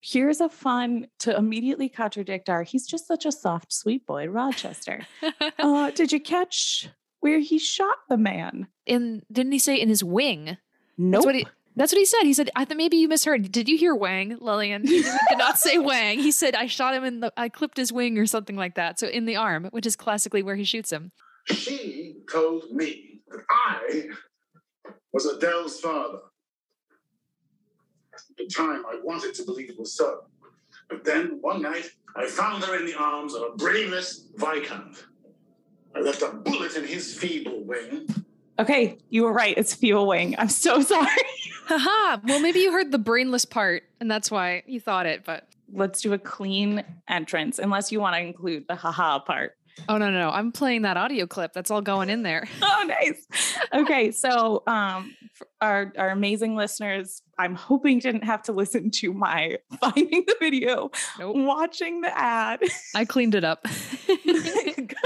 here's a fun to immediately contradict our, he's just such a soft, sweet boy, Rochester. uh, did you catch where he shot the man? In, didn't he say in his wing? Nope. That's what he, that's what he said. He said, I think maybe you misheard. Did you hear Wang, Lillian? He did not say Wang. He said, I shot him in the, I clipped his wing or something like that. So in the arm, which is classically where he shoots him. She told me that I was Adele's father. At the time, I wanted to believe it was so. But then, one night, I found her in the arms of a brainless Viscount. I left a bullet in his feeble wing. Okay, you were right. It's feeble wing. I'm so sorry. Haha. Well, maybe you heard the brainless part, and that's why you thought it, but... Let's do a clean entrance, unless you want to include the haha part. Oh, no, no, no. I'm playing that audio clip. That's all going in there. Oh, nice. Okay. So um, our, our amazing listeners, I'm hoping didn't have to listen to my finding the video, nope. watching the ad. I cleaned it up. Good.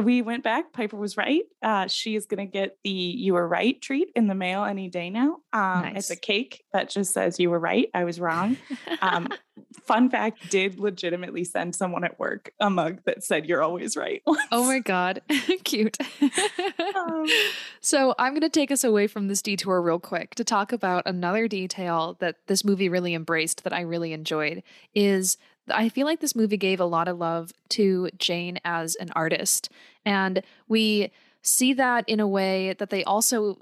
We went back. Piper was right. Uh, she is going to get the you were right treat in the mail any day now. Um, nice. It's a cake that just says you were right. I was wrong. Um, fun fact, did legitimately send someone at work a mug that said you're always right. Once. Oh my God. Cute. um, so I'm going to take us away from this detour real quick to talk about another detail that this movie really embraced that I really enjoyed is I feel like this movie gave a lot of love to Jane as an artist. And we see that in a way that they also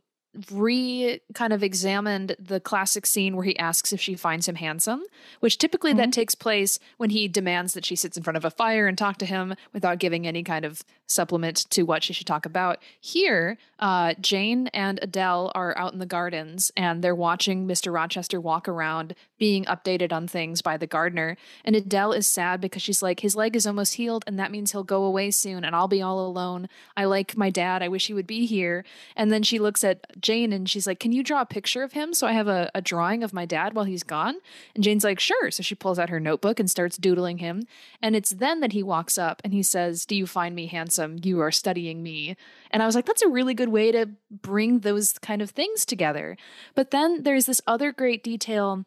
re kind of examined the classic scene where he asks if she finds him handsome, which typically mm-hmm. that takes place when he demands that she sits in front of a fire and talk to him without giving any kind of supplement to what she should talk about. Here, uh, Jane and Adele are out in the gardens and they're watching Mister Rochester walk around being updated on things by the gardener. And Adele is sad because she's like, his leg is almost healed and that means he'll go away soon and I'll be all alone. I like my dad. I wish he would be here. And then she looks at Jane and she's like, can you draw a picture of him? So I have a, a drawing of my dad while he's gone. And Jane's like, sure. So she pulls out her notebook and starts doodling him. And it's then that he walks up and he says, do you find me handsome? You are studying me. And I was like, that's a really good way to bring those kind of things together. But then there's this other great detail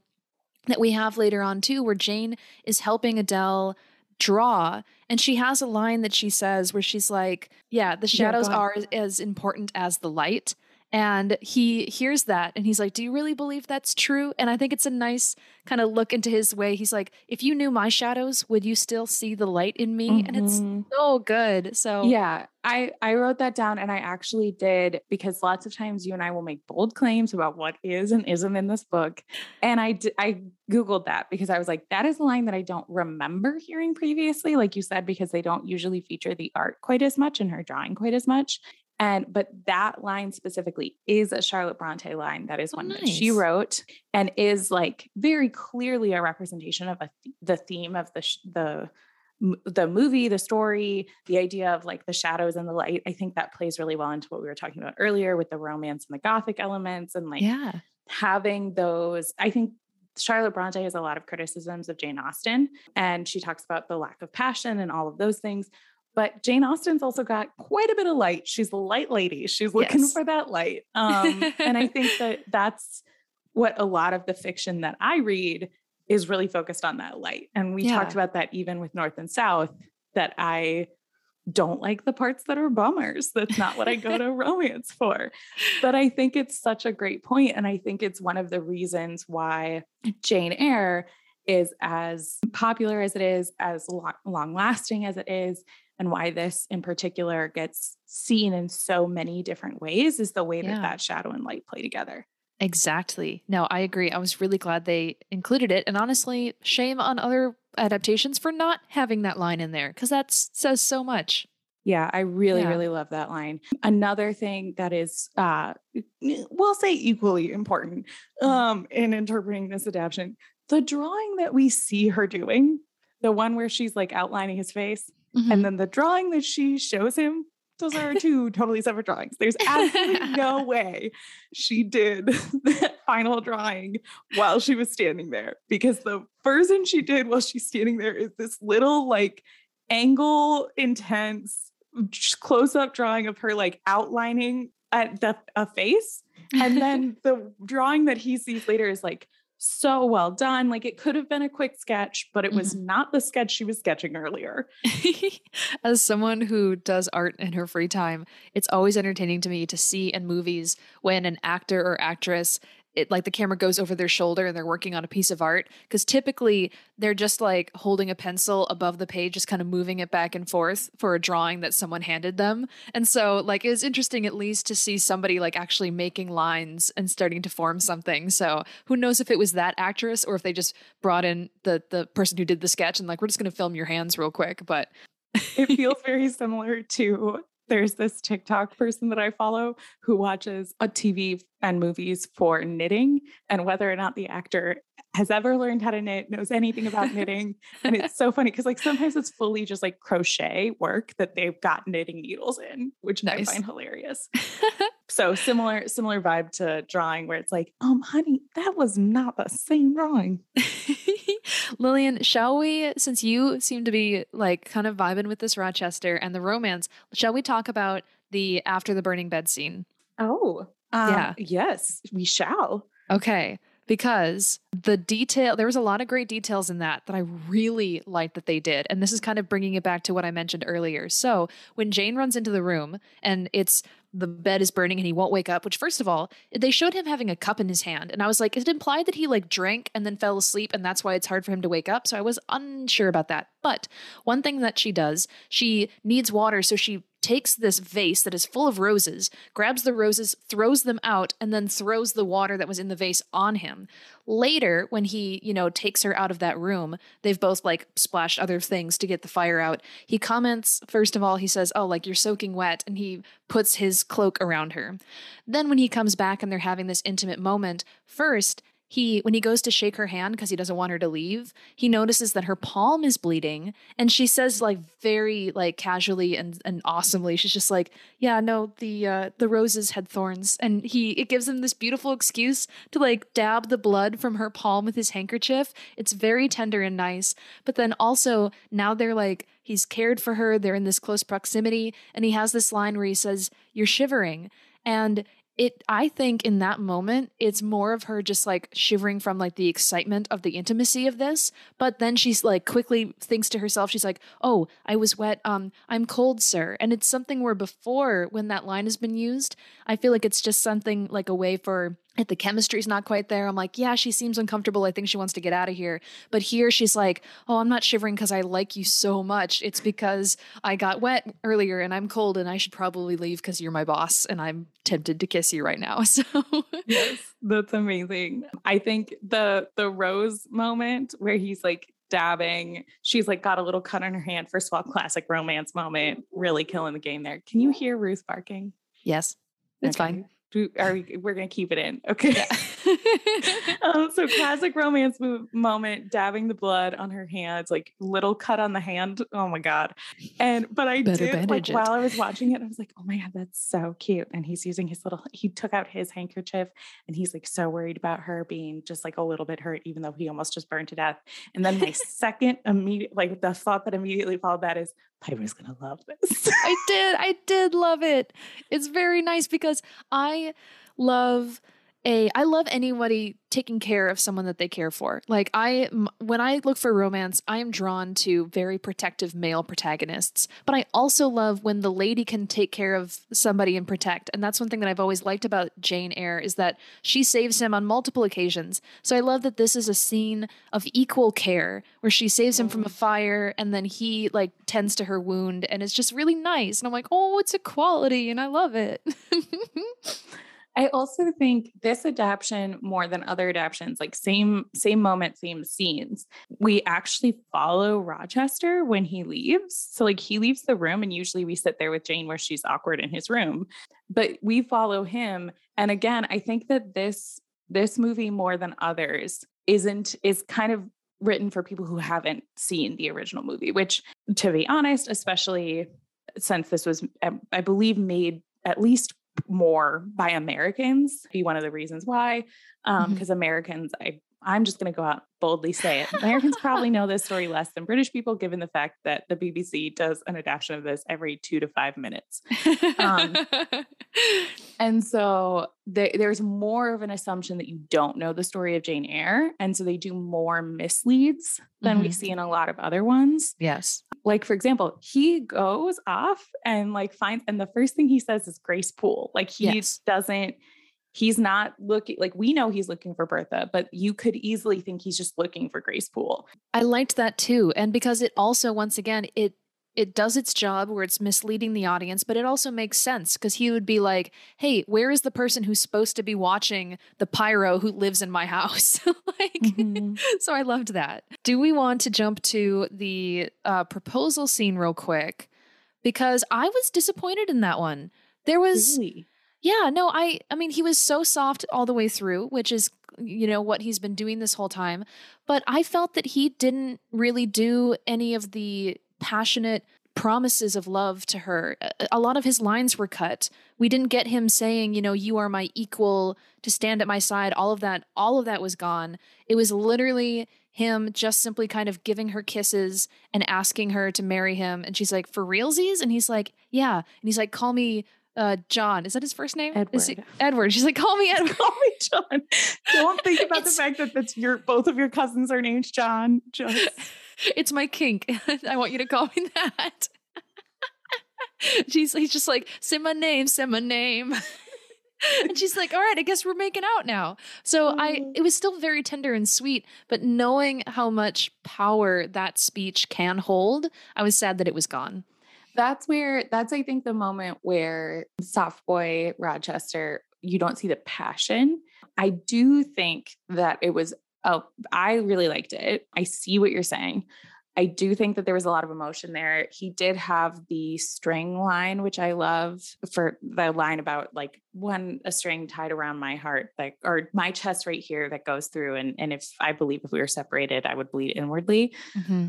that we have later on too, where Jane is helping Adele draw. And she has a line that she says where she's like, yeah, the shadows yeah, are as important as the light. And he hears that and he's like, do you really believe that's true? And I think it's a nice kind of look into his way. He's like, if you knew my shadows, would you still see the light in me? Mm-hmm. And it's so good. So yeah, I, I wrote that down and I actually did because lots of times you and I will make bold claims about what is and isn't in this book. And I, d- I Googled that because I was like, that is a line that I don't remember hearing previously. Like you said, because they don't usually feature the art quite as much and her drawing quite as much. And, but that line specifically is a Charlotte Bronte line. That is one oh, nice. That she wrote and is like very clearly a representation of a th- the theme of the, sh- the, the movie, the story, the idea of like the shadows and the light. I think that plays really well into what we were talking about earlier with the romance and the Gothic elements and like yeah. having those. I think Charlotte Bronte has a lot of criticisms of Jane Austen, and she talks about the lack of passion and all of those things. But Jane Austen's also got quite a bit of light. She's the light lady. She's looking yes. for that light. Um, and I think that that's what a lot of the fiction that I read is really focused on, that light. And we yeah. talked about that even with North and South, that I don't like the parts that are bummers. That's not what I go to romance for. But I think it's such a great point. And I think it's one of the reasons why Jane Eyre is as popular as it is, as lo- long lasting as it is, and why this in particular gets seen in so many different ways is the way that yeah. that shadow and light play together. Exactly. No, I agree. I was really glad they included it. And honestly, shame on other adaptations for not having that line in there, because that says so much. Yeah, I really, yeah. really love that line. Another thing that is, uh, we'll say equally important um, in interpreting this adaptation, the drawing that we see her doing, the one where she's like outlining his face, mm-hmm. and then the drawing that she shows him, those are two totally separate drawings. There's absolutely no way she did that final drawing while she was standing there, because the version she did while she's standing there is this little like angle intense close-up drawing of her like outlining at the a face, and then the drawing that he sees later is like so well done. Like it could have been a quick sketch, but it was mm-hmm. not the sketch she was sketching earlier. As someone who does art in her free time, it's always entertaining to me to see in movies when an actor or actress, it like the camera goes over their shoulder and they're working on a piece of art, because typically they're just like holding a pencil above the page, just kind of moving it back and forth for a drawing that someone handed them. And so like it was interesting at least to see somebody like actually making lines and starting to form something. So who knows if it was that actress or if they just brought in the the person who did the sketch and like, we're just going to film your hands real quick. But it feels very similar to, there's this TikTok person that I follow who watches a T V and movies for knitting and whether or not the actor has ever learned how to knit, knows anything about knitting. And it's so funny because like sometimes it's fully just like crochet work that they've got knitting needles in, which nice. I find hilarious. So similar, similar vibe to drawing where it's like, um, honey, that was not the same drawing. Lillian, shall we, since you seem to be like kind of vibing with this Rochester and the romance, shall we talk about the after the burning bed scene? Oh, um, yeah. Yes, we shall. Okay. Because the detail, there was a lot of great details in that that I really liked that they did. And this is kind of bringing it back to what I mentioned earlier. So when Jane runs into the room and it's the bed is burning and he won't wake up, which first of all, they showed him having a cup in his hand. And I was like, it implied that he like drank and then fell asleep. And that's why it's hard for him to wake up. So I was unsure about that. But one thing that she does, she needs water. So she takes this vase that is full of roses, grabs the roses, throws them out, and then throws the water that was in the vase on him. Later, when he, you know, takes her out of that room, they've both like splashed other things to get the fire out. He comments, first of all, he says, oh, like you're soaking wet. And he puts his cloak around her. Then when he comes back and they're having this intimate moment, first, He, when he goes to shake her hand because he doesn't want her to leave, he notices that her palm is bleeding. And she says like very like casually and, and awesomely, she's just like, yeah, no, the uh, the roses had thorns. And he it gives him this beautiful excuse to like dab the blood from her palm with his handkerchief. It's very tender and nice. But then also now they're like, he's cared for her. They're in this close proximity. And he has this line where he says, you're shivering. And It, I think in that moment, it's more of her just like shivering from like the excitement of the intimacy of this. But then she's like quickly thinks to herself, she's like, oh, I was wet. Um, I'm cold, sir. And it's something where before when that line has been used, I feel like it's just something like a way for if the chemistry's not quite there. I'm like, yeah, she seems uncomfortable. I think she wants to get out of here. But here she's like, oh, I'm not shivering because I like you so much. It's because I got wet earlier and I'm cold and I should probably leave because you're my boss and I'm tempted to kiss you right now. So yes, that's amazing. I think the the rose moment where he's like dabbing, she's like got a little cut on her hand. First of all, classic romance moment, really killing the game there. Can you hear Ruth barking? Yes, it's okay. Fine. Do, are we, we're going to keep it in. Okay. Yeah. um, so classic romance move, moment, dabbing the blood on her hands, like little cut on the hand. Oh my God. And, but I Better did, like it. While I was watching it, I was like, oh my God, that's so cute. And he's using his little, he took out his handkerchief and he's like so worried about her being just like a little bit hurt, even though he almost just burned to death. And then my second immediate, like the thought that immediately followed that is, Piper's going to love this. I did. I did love it. It's very nice because I love a, I love anybody taking care of someone that they care for. Like I, m- when I look for romance, I am drawn to very protective male protagonists, but I also love when the lady can take care of somebody and protect. And that's one thing that I've always liked about Jane Eyre is that she saves him on multiple occasions. So I love that this is a scene of equal care where she saves him from a fire and then he like tends to her wound, and it's just really nice. And I'm like, oh, it's equality, and I love it. I also think this adaptation, more than other adaptations, like same same moment, same scenes, we actually follow Rochester when he leaves. So like he leaves the room and usually we sit there with Jane where she's awkward in his room, but we follow him. And again, I think that this this movie more than others isn't is kind of written for people who haven't seen the original movie, which to be honest, especially since this was, I believe, made at least more by Americans, be one of the reasons why, um because mm-hmm. Americans, I I'm just going to go out and boldly say it, Americans probably know this story less than British people, given the fact that the B B C does an adaptation of this every two to five minutes, um, and so th- there's more of an assumption that you don't know the story of Jane Eyre, and so they do more misleads than mm-hmm. we see in a lot of other ones. Yes. Like, for example, he goes off and like finds, and the first thing he says is Grace Poole. Like he yes. doesn't, he's not looking, like we know he's looking for Bertha, but you could easily think he's just looking for Grace Poole. I liked that too. And because it also, once again, it, it does its job where it's misleading the audience, but it also makes sense because he would be like, hey, where is the person who's supposed to be watching the pyro who lives in my house? like, mm-hmm. So I loved that. Do we want to jump to the uh, proposal scene real quick? Because I was disappointed in that one. There was... Really? Yeah, no, I I mean, he was so soft all the way through, which is, you know, what he's been doing this whole time. But I felt that he didn't really do any of the passionate promises of love to her. A lot of his lines were cut. We didn't get him saying, you know, you are my equal, to stand at my side. All of that, all of that was gone. It was literally him just simply kind of giving her kisses and asking her to marry him. And she's like, for realsies? And he's like, yeah. And he's like, call me Uh, John, is that his first name? Edward. Is he, Edward. She's like, call me Edward. Call me John. Don't think about the fact that that's your, both of your cousins are named John. Just. It's my kink. I want you to call me that. she's, he's just like, say my name, say my name. And she's like, all right, I guess we're making out now. So mm. I, it was still very tender and sweet, but knowing how much power that speech can hold, I was sad that it was gone. That's where, that's, I think, the moment where soft boy Rochester, you don't see the passion. I do think that it was, oh, I really liked it. I see what you're saying. I do think that there was a lot of emotion there. He did have the string line, which I love, for the line about like one, a string tied around my heart, like, or my chest right here that goes through. And, and if I believe if we were separated, I would bleed inwardly. Mm-hmm.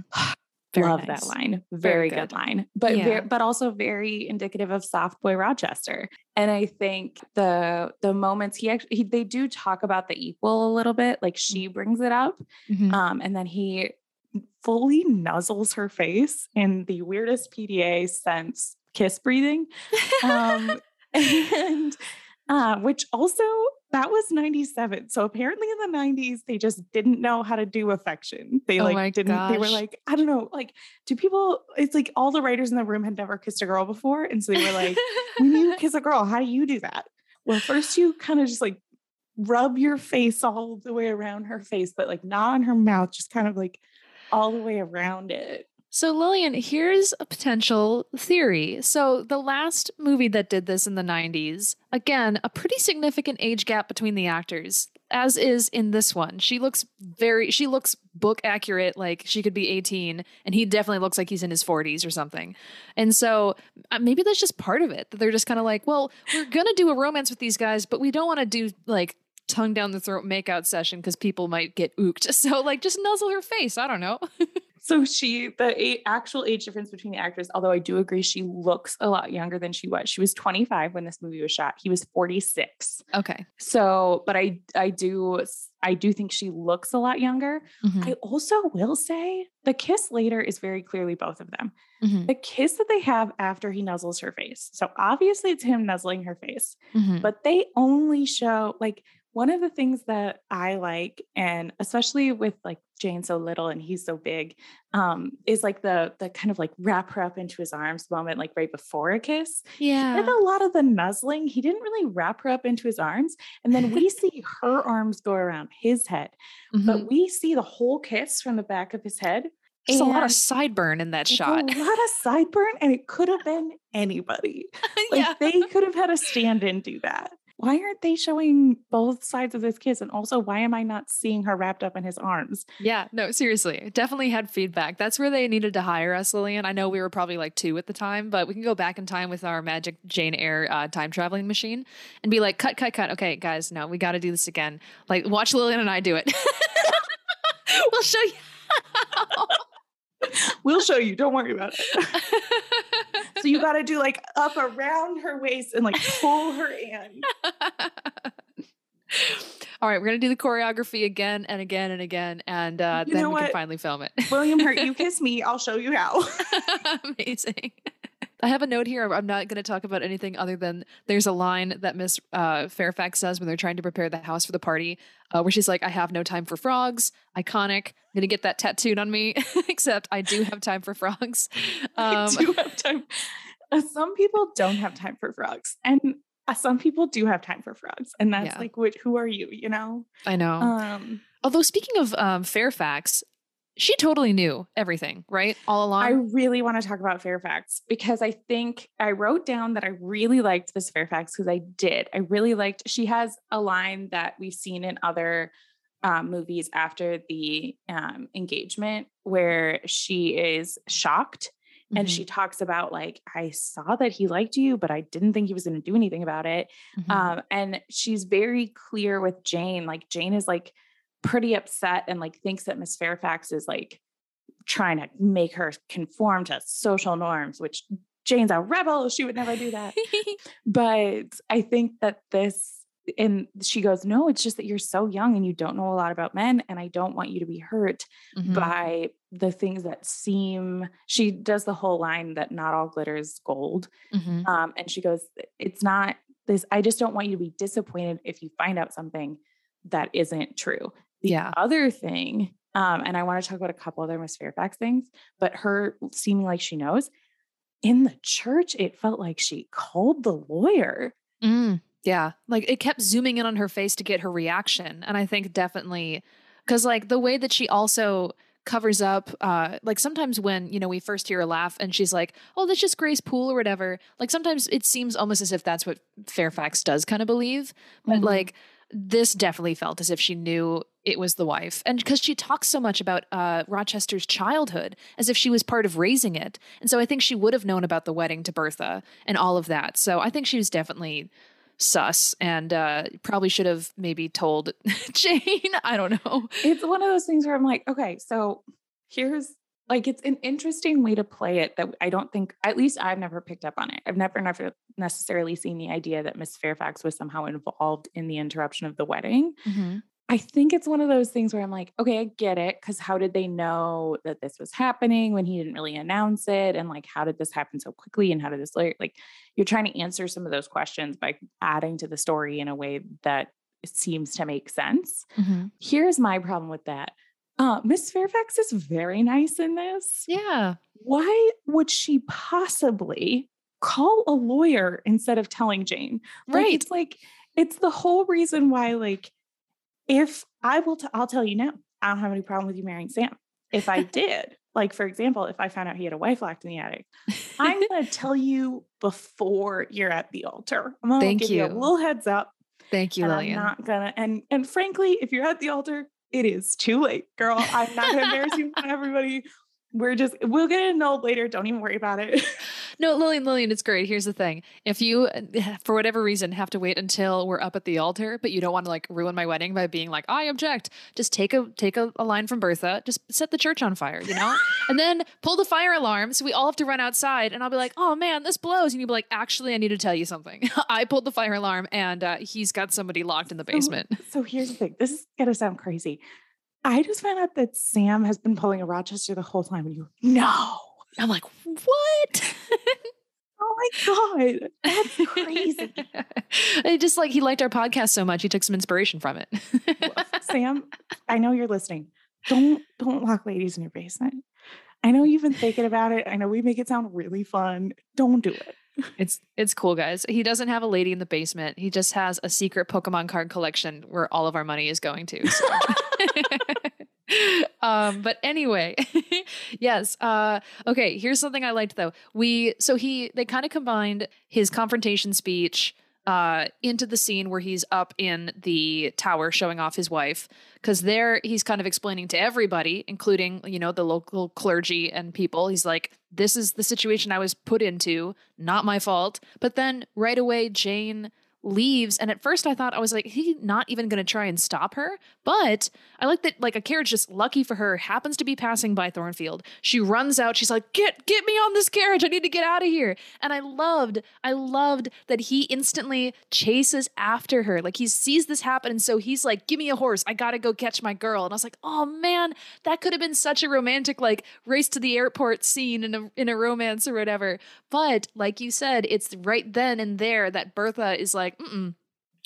Very Love nice. That line. Very, very good. good line, but yeah. very, but also very indicative of soft boy Rochester. And I think the the moments he actually he, they do talk about the equal a little bit. Like she brings it up, mm-hmm. um, and then he fully nuzzles her face in the weirdest P D A since kiss breathing, um, and uh, which also. That was ninety-seven. So apparently in the nineties, they just didn't know how to do affection. They like oh didn't, gosh. They were like, I don't know, like, do people, it's like all the writers in the room had never kissed a girl before. And so they were like, when you kiss a girl, how do you do that? Well, first you kind of just like rub your face all the way around her face, but like not on her mouth, just kind of like all the way around it. So Lillian, here's a potential theory. So the last movie that did this in the nineties, again, a pretty significant age gap between the actors, as is in this one. She looks very, she looks book accurate, like she could be eighteen, and he definitely looks like he's in his forties or something. And so uh, maybe that's just part of it. That they're just kind of like, well, we're going to do a romance with these guys, but we don't want to do like tongue down the throat makeout session because people might get ooked. So like just nuzzle her face. I don't know. So she, the eight, actual age difference between the actors, although I do agree she looks a lot younger than she was. She was twenty-five when this movie was shot. He was forty-six. Okay. So, but I, I do, I do think she looks a lot younger. Mm-hmm. I also will say the kiss later is very clearly both of them. Mm-hmm. The kiss that they have after he nuzzles her face. So obviously it's him nuzzling her face, mm-hmm. but they only show like, one of the things that I like, and especially with like Jane so little and he's so big, um, is like the the kind of like wrap her up into his arms moment, like right before a kiss. Yeah. With a lot of the nuzzling, he didn't really wrap her up into his arms. And then we see her arms go around his head, mm-hmm. but we see the whole kiss from the back of his head. It's a lot of sideburn in that shot. A lot of sideburn, and it could have been anybody. Like yeah. They could have had a stand-in do that. Why aren't they showing both sides of this kiss? And also, why am I not seeing her wrapped up in his arms? Yeah, no, seriously. Definitely had feedback. That's where they needed to hire us, Lillian. I know we were probably like two at the time, but we can go back in time with our magic Jane Eyre uh, time traveling machine and be like, cut, cut, cut. Okay, guys, no, we got to do this again. Like, watch Lillian and I do it. We'll show you how. We'll show you. Don't worry about it. So you got to do like up around her waist and like pull her in. All right. We're going to do the choreography again and again and again. And uh, then we what? can finally film it. William Hurt, you kiss me. I'll show you how. Amazing. I have a note here. I'm not going to talk about anything other than there's a line that Miss uh, Fairfax says when they're trying to prepare the house for the party, uh, where she's like, I have no time for frogs. Iconic. I'm going to get that tattooed on me, except I do have time for frogs. Um, I do have time. Some people don't have time for frogs. And some people do have time for frogs. And that's yeah. like, what, who are you, you know? I know. Um, Although speaking of um, Fairfax, she totally knew everything, right? All along. I really want to talk about Fairfax because I think I wrote down that I really liked this Fairfax because I did. I really liked, she has a line that we've seen in other um, movies after the um, engagement where she is shocked mm-hmm. and she talks about like, I saw that he liked you, but I didn't think he was going to do anything about it. Mm-hmm. Um, and she's very clear with Jane. Like Jane is like, pretty upset and like thinks that Miss Fairfax is like trying to make her conform to social norms, which Jane's a rebel. She would never do that. But I think that this, and she goes, no, it's just that you're so young and you don't know a lot about men. And I don't want you to be hurt mm-hmm. by the things that seem, she does the whole line that not all glitter is gold. Mm-hmm. Um, and she goes, it's not this. I just don't want you to be disappointed if you find out something that isn't true. The yeah. other thing, um, and I want to talk about a couple other Miss Fairfax things, but her seeming like she knows, in the church, it felt like she called the lawyer. Mm, yeah. Like it kept zooming in on her face to get her reaction. And I think definitely, because like the way that she also covers up, uh, like sometimes when, you know, we first hear her laugh and she's like, oh, that's just Grace Poole or whatever. Like sometimes it seems almost as if that's what Fairfax does kind of believe. But mm-hmm. like, this definitely felt as if she knew it was the wife. And because she talks so much about uh, Rochester's childhood as if she was part of raising it. And so I think she would have known about the wedding to Bertha and all of that. So I think she was definitely sus and uh, probably should have maybe told Jane. I don't know. It's one of those things where I'm like, okay, so here's like, it's an interesting way to play it that I don't think, at least I've never picked up on it. I've never, never necessarily seen the idea that Miss Fairfax was somehow involved in the interruption of the wedding. Mm-hmm. I think it's one of those things where I'm like, okay, I get it. Cause how did they know that this was happening when he didn't really announce it? And like, how did this happen so quickly? And how did this lawyer, like you're trying to answer some of those questions by adding to the story in a way that seems to make sense. Mm-hmm. Here's my problem with that. Uh, Miss Fairfax is very nice in this. Yeah. Why would she possibly call a lawyer instead of telling Jane? Right. Like, it's like, it's the whole reason why, like, if I will, t- I'll tell you now, I don't have any problem with you marrying Sam. If I did, like, for example, if I found out he had a wife locked in the attic, I'm going to tell you before you're at the altar. I'm going to give you. you a little heads up. Thank you, Lillian. I'm not going to, and, and frankly, if you're at the altar, it is too late, girl. I'm not going to embarrass you in front of everybody. We're just, we'll get it annulled later. Don't even worry about it. No, Lillian, Lillian, it's great. Here's the thing. If you, for whatever reason, have to wait until we're up at the altar, but you don't want to like ruin my wedding by being like, I object, just take a take a, a line from Bertha. Just set the church on fire, you know? And then pull the fire alarm so we all have to run outside. And I'll be like, oh man, this blows. And you'll be like, actually, I need to tell you something. I pulled the fire alarm and uh, he's got somebody locked in the basement. So, so here's the thing. This is going to sound crazy. I just found out that Sam has been pulling a Rochester the whole time. And you, no. I'm like, what? Oh my God. That's crazy. It just like, he liked our podcast so much. He took some inspiration from it. Well, Sam, I know you're listening. Don't, don't lock ladies in your basement. I know you've been thinking about it. I know we make it sound really fun. Don't do it. It's it's cool, guys. He doesn't have a lady in the basement. He just has a secret Pokemon card collection where all of our money is going to. So. um, but anyway, yes. Uh, okay, here's something I liked though. We so he they kind of combined his confrontation speech uh, into the scene where he's up in the tower showing off his wife, because there he's kind of explaining to everybody, including, you know, the local clergy and people. He's like, this is the situation I was put into, not my fault. But then right away, Jane leaves. And at first I thought, I was like, he's not even going to try and stop her. But I like that, like a carriage, just lucky for her, happens to be passing by Thornfield. She runs out. She's like, get, get me on this carriage. I need to get out of here. And I loved, I loved that he instantly chases after her. Like he sees this happen. And so he's like, give me a horse. I got to go catch my girl. And I was like, oh man, that could have been such a romantic, like race to the airport scene in a, in a romance or whatever. But like you said, it's right then and there that Bertha is like, mm-mm.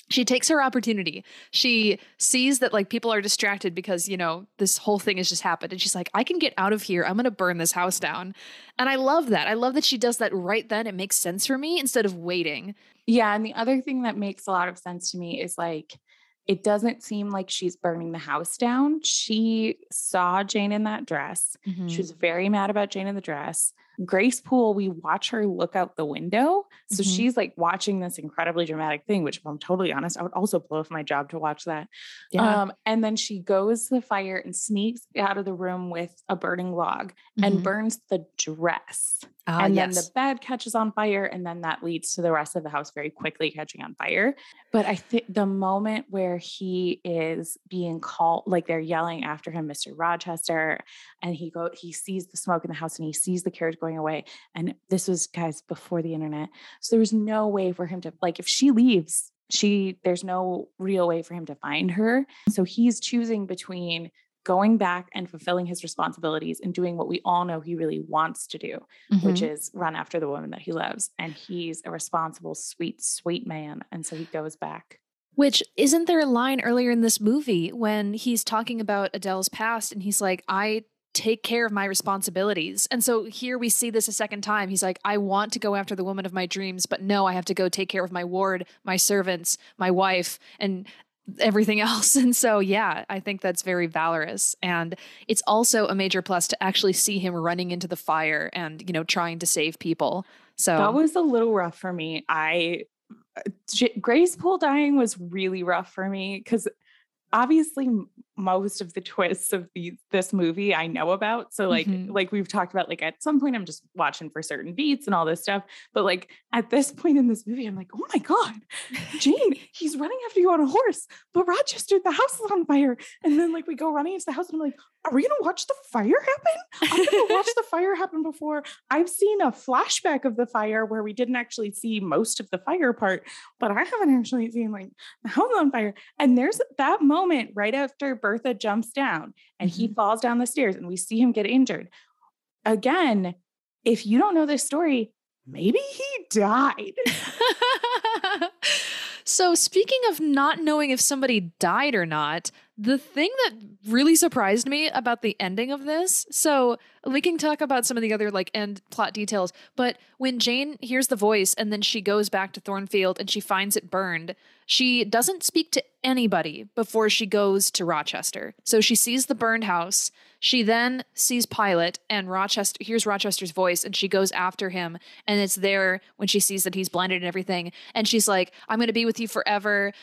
She takes her opportunity. She sees that like people are distracted because, you know, this whole thing has just happened. And she's like, I can get out of here. I'm going to burn this house down. And I love that. I love that she does that right then. It makes sense for me instead of waiting. Yeah. And the other thing that makes a lot of sense to me is like, it doesn't seem like she's burning the house down. She saw Jane in that dress. Mm-hmm. She was very mad about Jane in the dress. Grace Poole, we watch her look out the window. So mm-hmm. she's like watching this incredibly dramatic thing, which if I'm totally honest, I would also blow off my job to watch that. Yeah. Um, and then she goes to the fire and sneaks out of the room with a burning log mm-hmm. and burns the dress. Uh, and yes. then the bed catches on fire. And then that leads to the rest of the house very quickly catching on fire. But I think the moment where he is being called, like they're yelling after him, Mister Rochester, and he go, he sees the smoke in the house and he sees the carriage going away. And this was, guys, before the internet. So there was no way for him to, like, if she leaves, she, there's no real way for him to find her. So he's choosing between going back and fulfilling his responsibilities and doing what we all know he really wants to do, mm-hmm. which is run after the woman that he loves. And he's a responsible, sweet, sweet man. And so he goes back. Which, isn't there a line earlier in this movie when he's talking about Adele's past and he's like, I take care of my responsibilities. And so here we see this a second time. He's like, I want to go after the woman of my dreams, but no, I have to go take care of my ward, my servants, my wife, and everything else. And so, yeah, I think that's very valorous. And it's also a major plus to actually see him running into the fire and, you know, trying to save people. So that was a little rough for me. I, Grace Poole dying was really rough for me because obviously most of the twists of the, this movie I know about. So like, mm-hmm. like we've talked about, like at some point I'm just watching for certain beats and all this stuff. But like at this point in this movie, I'm like, oh my God, Jane, he's running after you on a horse, but Rochester, the house is on fire. And then like we go running into the house and I'm like, are we going to watch the fire happen? I'm going to watch the fire happen before. I've seen a flashback of the fire where we didn't actually see most of the fire part, but I haven't actually seen like the house on fire. And there's that moment right after Bertha jumps down and mm-hmm. he falls down the stairs and we see him get injured. Again, if you don't know this story, maybe he died. So speaking of not knowing if somebody died or not, the thing that really surprised me about the ending of this, so we can talk about some of the other like end plot details, but when Jane hears the voice and then she goes back to Thornfield and she finds it burned, she doesn't speak to anybody before she goes to Rochester. So she sees the burned house. She then sees Pilot and Rochester, hears Rochester's voice, and she goes after him. And it's there when she sees that he's blinded and everything. And she's like, I'm going to be with you forever.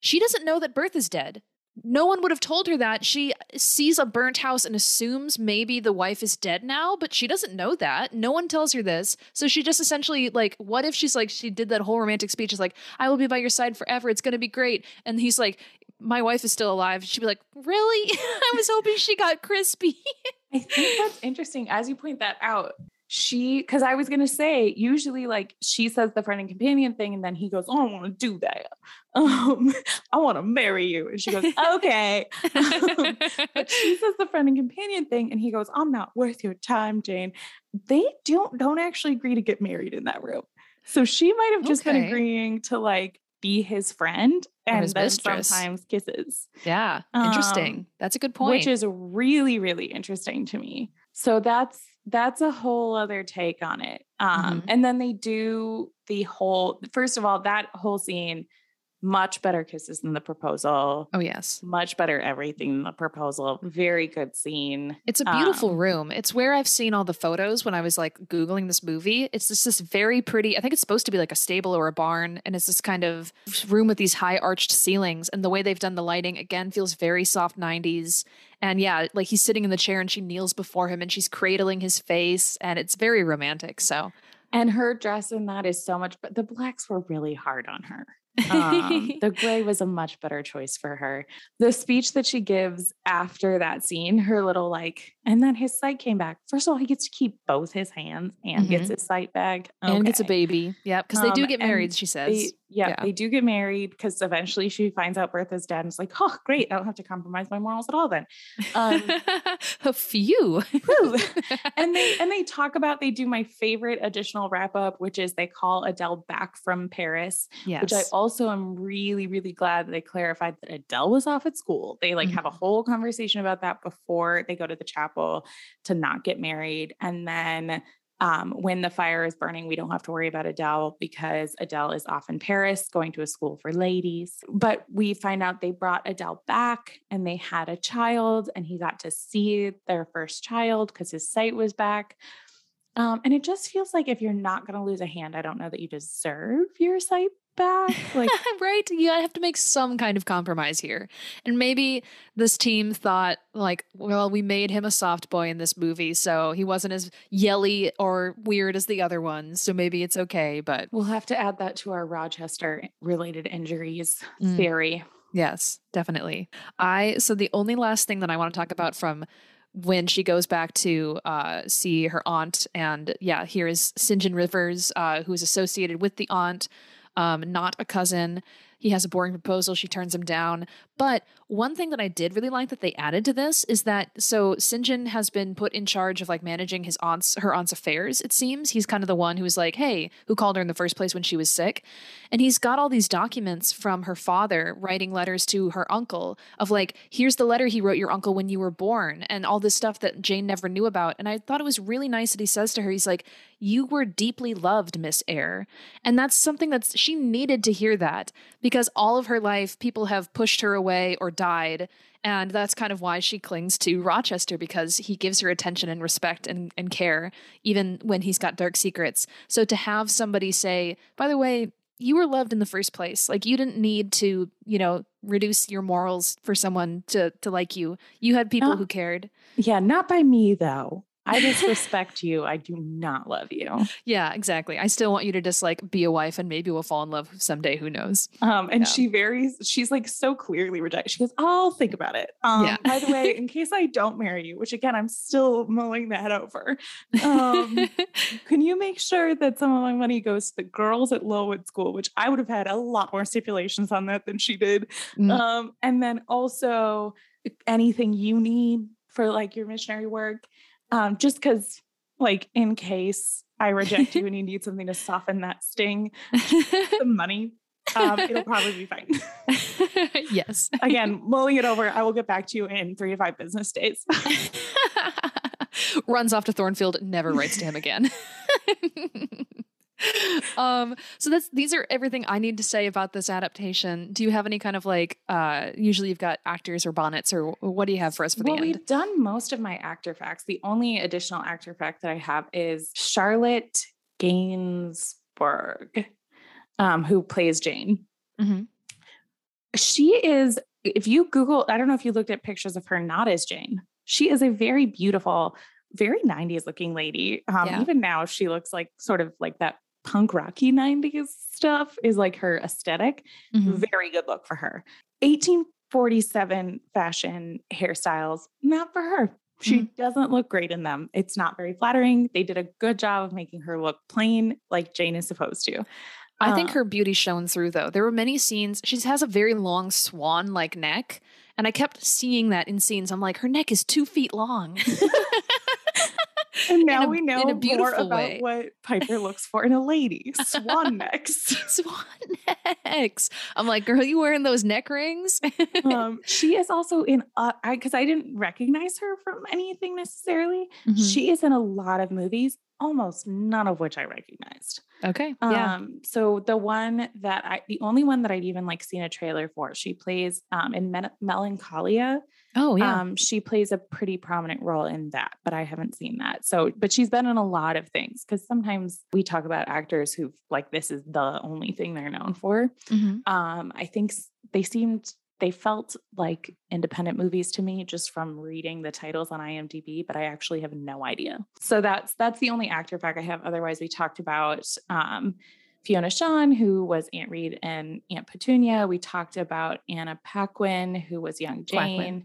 She doesn't know that Bertha's dead. No one would have told her that. She sees a burnt house and assumes maybe the wife is dead now, but she doesn't know that. No one tells her this. So she just essentially, like, what if she's like, she did that whole romantic speech. It's like, I will be by your side forever. It's going to be great. And he's like, my wife is still alive. She'd be like, really? I was hoping she got crispy. I think that's interesting. As you point that out, she, because I was going to say, usually like she says the friend and companion thing and then he goes, oh, I don't want to do that. Um, I want to marry you. And she goes, okay. um, but she says the friend and companion thing and he goes, I'm not worth your time, Jane. They don't, don't actually agree to get married in that room. So she might have just okay. been agreeing to like be his friend and his then mistress. Sometimes kisses. Yeah. Interesting. Um, that's a good point. Which is really, really interesting to me. So that's, that's a whole other take on it. Um, mm-hmm. And then they do the whole, first of all, that whole scene, much better kisses than the proposal. Oh, yes. Much better everything than the proposal. Very good scene. It's a beautiful um, room. It's where I've seen all the photos when I was like Googling this movie. It's just this very pretty, I think it's supposed to be like a stable or a barn. And it's this kind of room with these high arched ceilings. And the way they've done the lighting, again, feels very soft nineties. And yeah, like he's sitting in the chair and she kneels before him and she's cradling his face. And it's very romantic. So, and her dress in that is so much, but the blacks were really hard on her. um, the gray was a much better choice for her. The speech that she gives after that scene, her little like, and then his sight came back. First of all, he gets to keep both his hands and mm-hmm. gets his sight back. Okay. And gets a baby. Yeah. Because um, they do get married, she says. They, yeah, yeah. They do get married because eventually she finds out Bertha's dead and is like, oh, great. I don't have to compromise my morals at all then. Um, a few. and they, and they talk about, they do my favorite additional wrap up, which is they call Adele back from Paris, yes. which I also Also, I'm really, really glad that they clarified that Adele was off at school. They like mm-hmm. have a whole conversation about that before they go to the chapel to not get married. And then um, when the fire is burning, we don't have to worry about Adele because Adele is off in Paris going to a school for ladies. But we find out they brought Adele back and they had a child and he got to see their first child because his sight was back. Um, and it just feels like if you're not going to lose a hand, I don't know that you deserve your sight back, like right, you have to make some kind of compromise here. And maybe this team thought like, well, we made him a soft boy in this movie, so he wasn't as yelly or weird as the other ones, so maybe it's okay. But we'll have to add that to our Rochester related injuries mm. theory. Yes, definitely. I so the only last thing that I want to talk about from when she goes back to uh, see her aunt, and yeah, here is Saint John Rivers, uh, who is associated with the aunt. Um, not a cousin. He has a boring proposal. She turns him down. But one thing that I did really like that they added to this is that, so Saint John has been put in charge of like managing his aunt's, her aunt's affairs, it seems. He's kind of the one who was like, hey, who called her in the first place when she was sick. And he's got all these documents from her father writing letters to her uncle of like, here's the letter he wrote your uncle when you were born and all this stuff that Jane never knew about. And I thought it was really nice that he says to her, he's like, you were deeply loved, Miss Eyre. And that's something that's, she needed to hear that because Because all of her life, people have pushed her away or died. And that's kind of why she clings to Rochester, because he gives her attention and respect and, and care, even when he's got dark secrets. So to have somebody say, by the way, you were loved in the first place. Like you didn't need to, you know, reduce your morals for someone to, to like you. You had people not, who cared. Yeah. Not by me, though. I disrespect you. I do not love you. Yeah, exactly. I still want you to just like be a wife and maybe we'll fall in love someday. Who knows? Um, and yeah. she varies. She's like so clearly rejected. She goes, I'll think about it. Um, yeah. By the way, in case I don't marry you, which again, I'm still mulling that over. Um, can you make sure that some of my money goes to the girls at Lowood School, which I would have had a lot more stipulations on that than she did. Mm. Um, and then also anything you need for like your missionary work. Um, just because, like, in case I reject you and you need something to soften that sting, the money, um, it'll probably be fine. Yes. Again, mulling it over. I will get back to you in three to five business days. Runs off to Thornfield, never writes to him again. um, so that's, these are everything I need to say about this adaptation. Do you have any kind of like, uh, usually you've got actors or bonnets or what do you have for us for the end? Well, we've done most of my actor facts. The only additional actor fact that I have is Charlotte Gainsbourg, um, who plays Jane. Mm-hmm. She is if you Google, I don't know if you looked at pictures of her not as Jane. She is a very beautiful, very nineties looking lady. Um, yeah. Even now, she looks like sort of like that punk rocky nineties stuff is like her aesthetic. Mm-hmm. Very good look for her. eighteen forty-seven fashion hairstyles, not for her. She mm-hmm. doesn't look great in them. It's not very flattering. They did a good job of making her look plain like Jane is supposed to. I uh, think her beauty shone through, though. There were many scenes. She has a very long swan-like neck. And I kept seeing that in scenes. I'm like, her neck is two feet long. And now a, we know more about way. what Piper looks for in a lady. Swan necks. Swan necks. I'm like, girl, you wearing those neck rings? um, she is also in, uh, I because I didn't recognize her from anything necessarily. Mm-hmm. She is in a lot of movies, almost none of which I recognized. Okay. Um, yeah. So the one that I, the only one that I'd even like seen a trailer for, she plays um, in Men- Melancholia. Oh yeah. Um, she plays a pretty prominent role in that, but I haven't seen that. So, but she's been in a lot of things because sometimes we talk about actors who like, this is the only thing they're known for. Mm-hmm. Um, I think they seemed, they felt like independent movies to me just from reading the titles on I M D B, but I actually have no idea. So that's, that's the only actor fact I have. Otherwise we talked about, um, Fiona Shaw, who was Aunt Reed and Aunt Petunia. We talked about Anna Paquin, who was young Jane,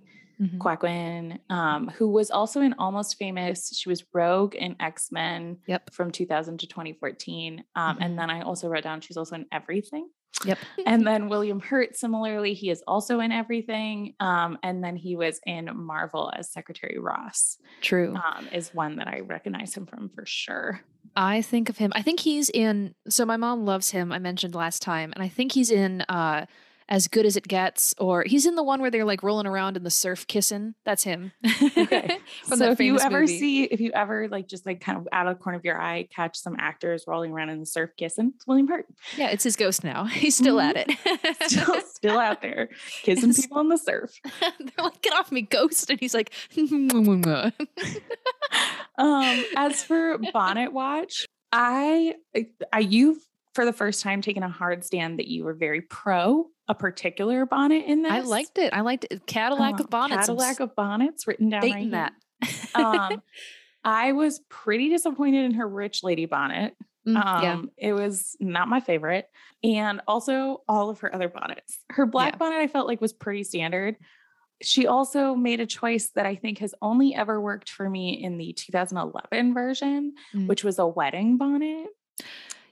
Quackwin, mm-hmm. um, who was also in Almost Famous. She was Rogue in X-Men yep. from two thousand to twenty fourteen. Um, mm-hmm. And then I also wrote down she's also in Everything. Yep. And then William Hurt, similarly, he is also in Everything. Um, and then he was in Marvel as Secretary Ross. True. Um, is one that I recognize him from for sure. I think of him. I think he's in, so my mom loves him. I mentioned last time, and I think he's in, uh, As Good As It Gets, or he's in the one where they're like rolling around in the surf kissing. That's him. Okay. From so if you ever movie. see, if you ever like, just like kind of out of the corner of your eye, catch some actors rolling around in the surf kissing, it's William Hurt. Yeah. It's his ghost now. He's still mm-hmm. at it. still, still out there kissing it's, people in the surf. They're like, get off me, ghost. And he's like, um, as for Bonnet Watch, I, I, you've for the first time taken a hard stand that you were very pro a particular bonnet in this. I liked it. I liked it. Cadillac um, of Bonnets. Cadillac of Bonnets written down right that. um, I was pretty disappointed in her rich lady bonnet. Mm, um, yeah. It was not my favorite. And also all of her other bonnets. Her black yeah. bonnet I felt like was pretty standard. She also made a choice that I think has only ever worked for me in the two thousand eleven version, mm. which was a wedding bonnet.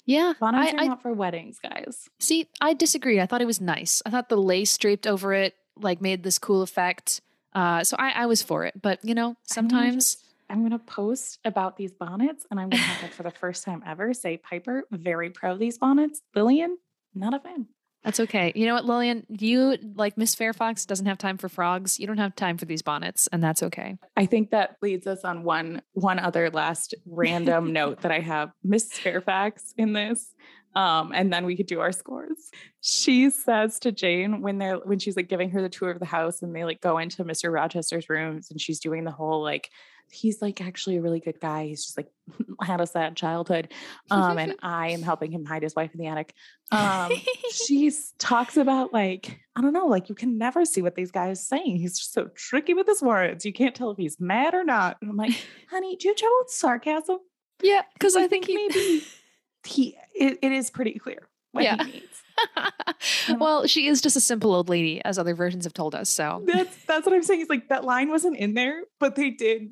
Yeah. Bonnets I, are not I, for weddings, guys. See, I disagree. I thought it was nice. I thought the lace draped over it, like made this cool effect. Uh, so I, I was for it, but you know, sometimes I'm going to post about these bonnets and I'm going to have it for the first time ever. Say Piper, very pro these bonnets. Lillian, not a fan. That's okay. You know what, Lillian, you like Miss Fairfax doesn't have time for frogs. You don't have time for these bonnets, and that's okay. I think that leads us on one, one other last random note that I have Miss Fairfax in this. Um, and then we could do our scores. She says to Jane when they're, when she's like giving her the tour of the house and they like go into Mister Rochester's rooms and she's doing the whole, like, he's like actually a really good guy. He's just like had a sad childhood. Um, and I am helping him hide his wife in the attic. Um, she talks about like, I don't know, like you can never see what these guys saying. He's just so tricky with his words. You can't tell if he's mad or not. And I'm like, honey, do you trouble with sarcasm? Yeah. Cause I, I think, think he- maybe he, it, it is pretty clear what yeah. he needs. Well, she is just a simple old lady as other versions have told us. So that's, that's what I'm saying. It's like that line wasn't in there, but they did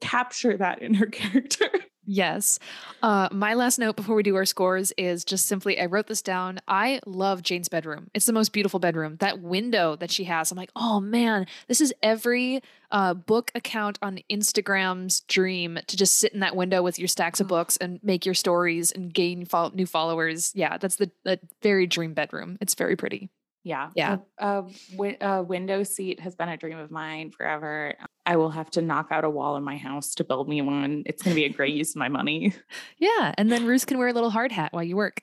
capture that in her character. Yes. Uh, my last note before we do our scores is just simply, I wrote this down. I love Jane's bedroom. It's the most beautiful bedroom. That window that she has, I'm like, oh man, this is every uh, book account on Instagram's dream to just sit in that window with your stacks of books and make your stories and gain fo- new followers. Yeah. That's the, the very dream bedroom. It's very pretty. Yeah. Yeah. A, a, wi- a window seat has been a dream of mine forever. I will have to knock out a wall in my house to build me one. It's going to be a great use of my money. Yeah. And then Ruth can wear a little hard hat while you work.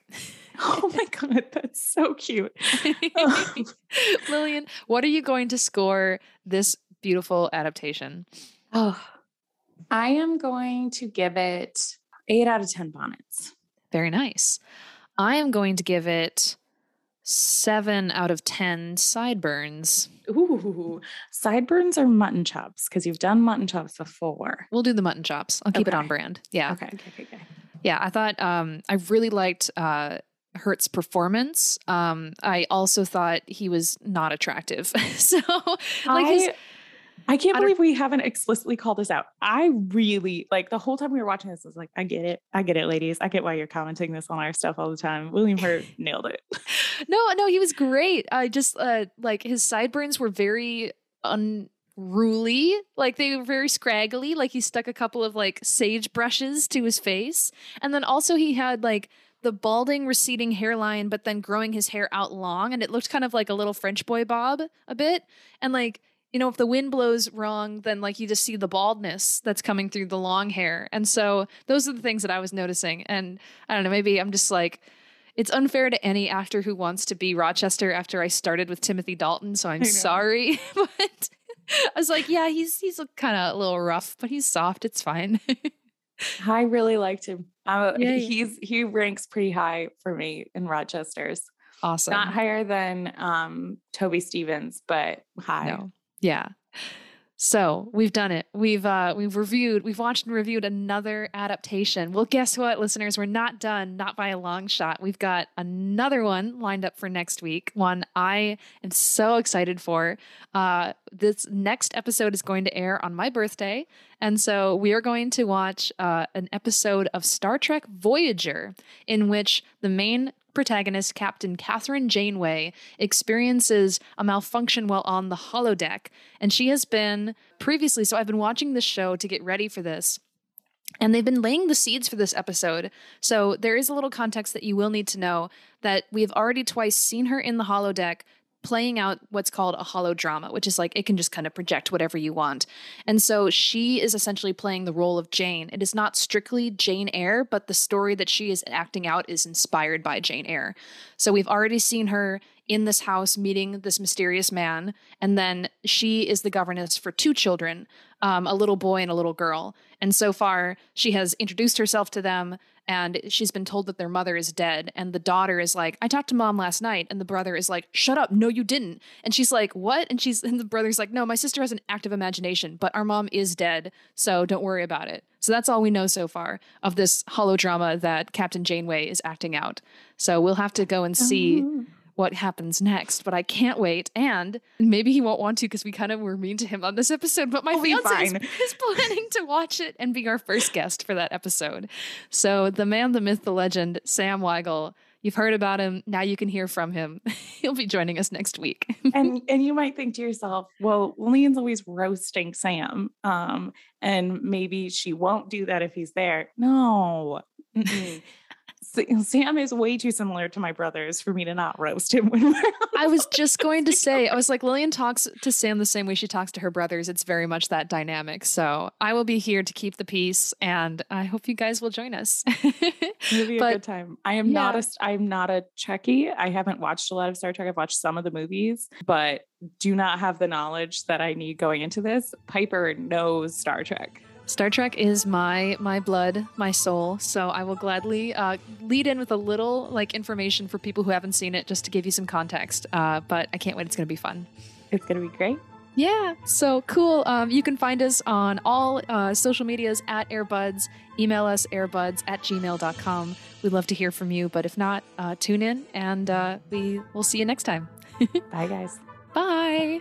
Oh my God. That's so cute. um, Lillian, what are you going to score this beautiful adaptation? Oh, I am going to give it eight out of ten bonnets. Very nice. I am going to give it seven out of ten sideburns. Ooh, sideburns or mutton chops? Because you've done mutton chops before. We'll do the mutton chops. I'll keep okay. it on brand. Yeah. Okay. Okay. Okay. okay. Yeah. I thought um, I really liked uh, Hurt's performance. Um, I also thought he was not attractive. so like I, his, I can't I believe we haven't explicitly called this out. I really like the whole time we were watching this I was like, I get it. I get it, ladies. I get why you're commenting this on our stuff all the time. William Hurt nailed it. No, no, he was great. I just uh, like his sideburns were very un. Ruly, like they were very scraggly, like he stuck a couple of like sage brushes to his face, and then also he had like the balding receding hairline but then growing his hair out long, and it looked kind of like a little French boy bob a bit, and like, you know, if the wind blows wrong, then like you just see the baldness that's coming through the long hair. And so those are the things that I was noticing, and I don't know, maybe I'm just like, it's unfair to any actor who wants to be Rochester after I started with Timothy Dalton, so I'm sorry, but I was like, yeah, he's he's kind of a little rough, but he's soft. It's fine. I really liked him. Uh, yeah, he's he ranks pretty high for me in Rochester's. Awesome. Not higher than um, Toby Stephens, but high. No. Yeah. So we've done it. We've uh, we've reviewed, we've watched and reviewed another adaptation. Well, guess what, listeners? We're not done, not by a long shot. We've got another one lined up for next week, one I am so excited for. Uh, this next episode is going to air on my birthday. And so we are going to watch uh, an episode of Star Trek Voyager, in which the main protagonist, Captain Catherine Janeway, experiences a malfunction while on the holodeck. And she has been previously, so I've been watching this show to get ready for this, and they've been laying the seeds for this episode. So there is a little context that you will need to know, that we've already twice seen her in the holodeck playing out what's called a holodrama, which is like, it can just kind of project whatever you want. And so she is essentially playing the role of Jane. It is not strictly Jane Eyre, but the story that she is acting out is inspired by Jane Eyre. So we've already seen her in this house meeting this mysterious man. And then she is the governess for two children, um, a little boy and a little girl. And so far she has introduced herself to them, and she's been told that their mother is dead. And the daughter is like, I talked to mom last night. And the brother is like, shut up. No, you didn't. And she's like, what? And she's and the brother's like, no, my sister has an active imagination, but our mom is dead, so don't worry about it. So that's all we know so far of this holodrama that Captain Janeway is acting out. So we'll have to go and see uh-huh. what happens next. But I can't wait. And maybe he won't want to, because we kind of were mean to him on this episode. But my oh, fiance is, is planning to watch it and be our first guest for that episode. So the man, the myth, the legend, Sam Weigel. You've heard about him. Now you can hear from him. He'll be joining us next week. and and you might think to yourself, well, Lillian's always roasting Sam. Um, and maybe she won't do that if he's there. No. Mm-mm. Sam is way too similar to my brothers for me to not roast him. When we're I was just going to say, I was like, Lillian talks to Sam the same way she talks to her brothers. It's very much that dynamic. So I will be here to keep the peace, and I hope you guys will join us. It'll be but, a good time. I am yeah. not a, I'm not a Trekkie. I haven't watched a lot of Star Trek. I've watched some of the movies, but do not have the knowledge that I need going into this. Piper knows Star Trek. Star Trek is my my blood, my soul. So I will gladly uh, lead in with a little like information for people who haven't seen it, just to give you some context. Uh, but I can't wait. It's going to be fun. It's going to be great. Yeah. So cool. Um, you can find us on all uh, social medias at Airbuds. Email us airbuds at gmail dot com. We'd love to hear from you. But if not, uh, tune in, and uh, we will see you next time. Bye, guys. Bye.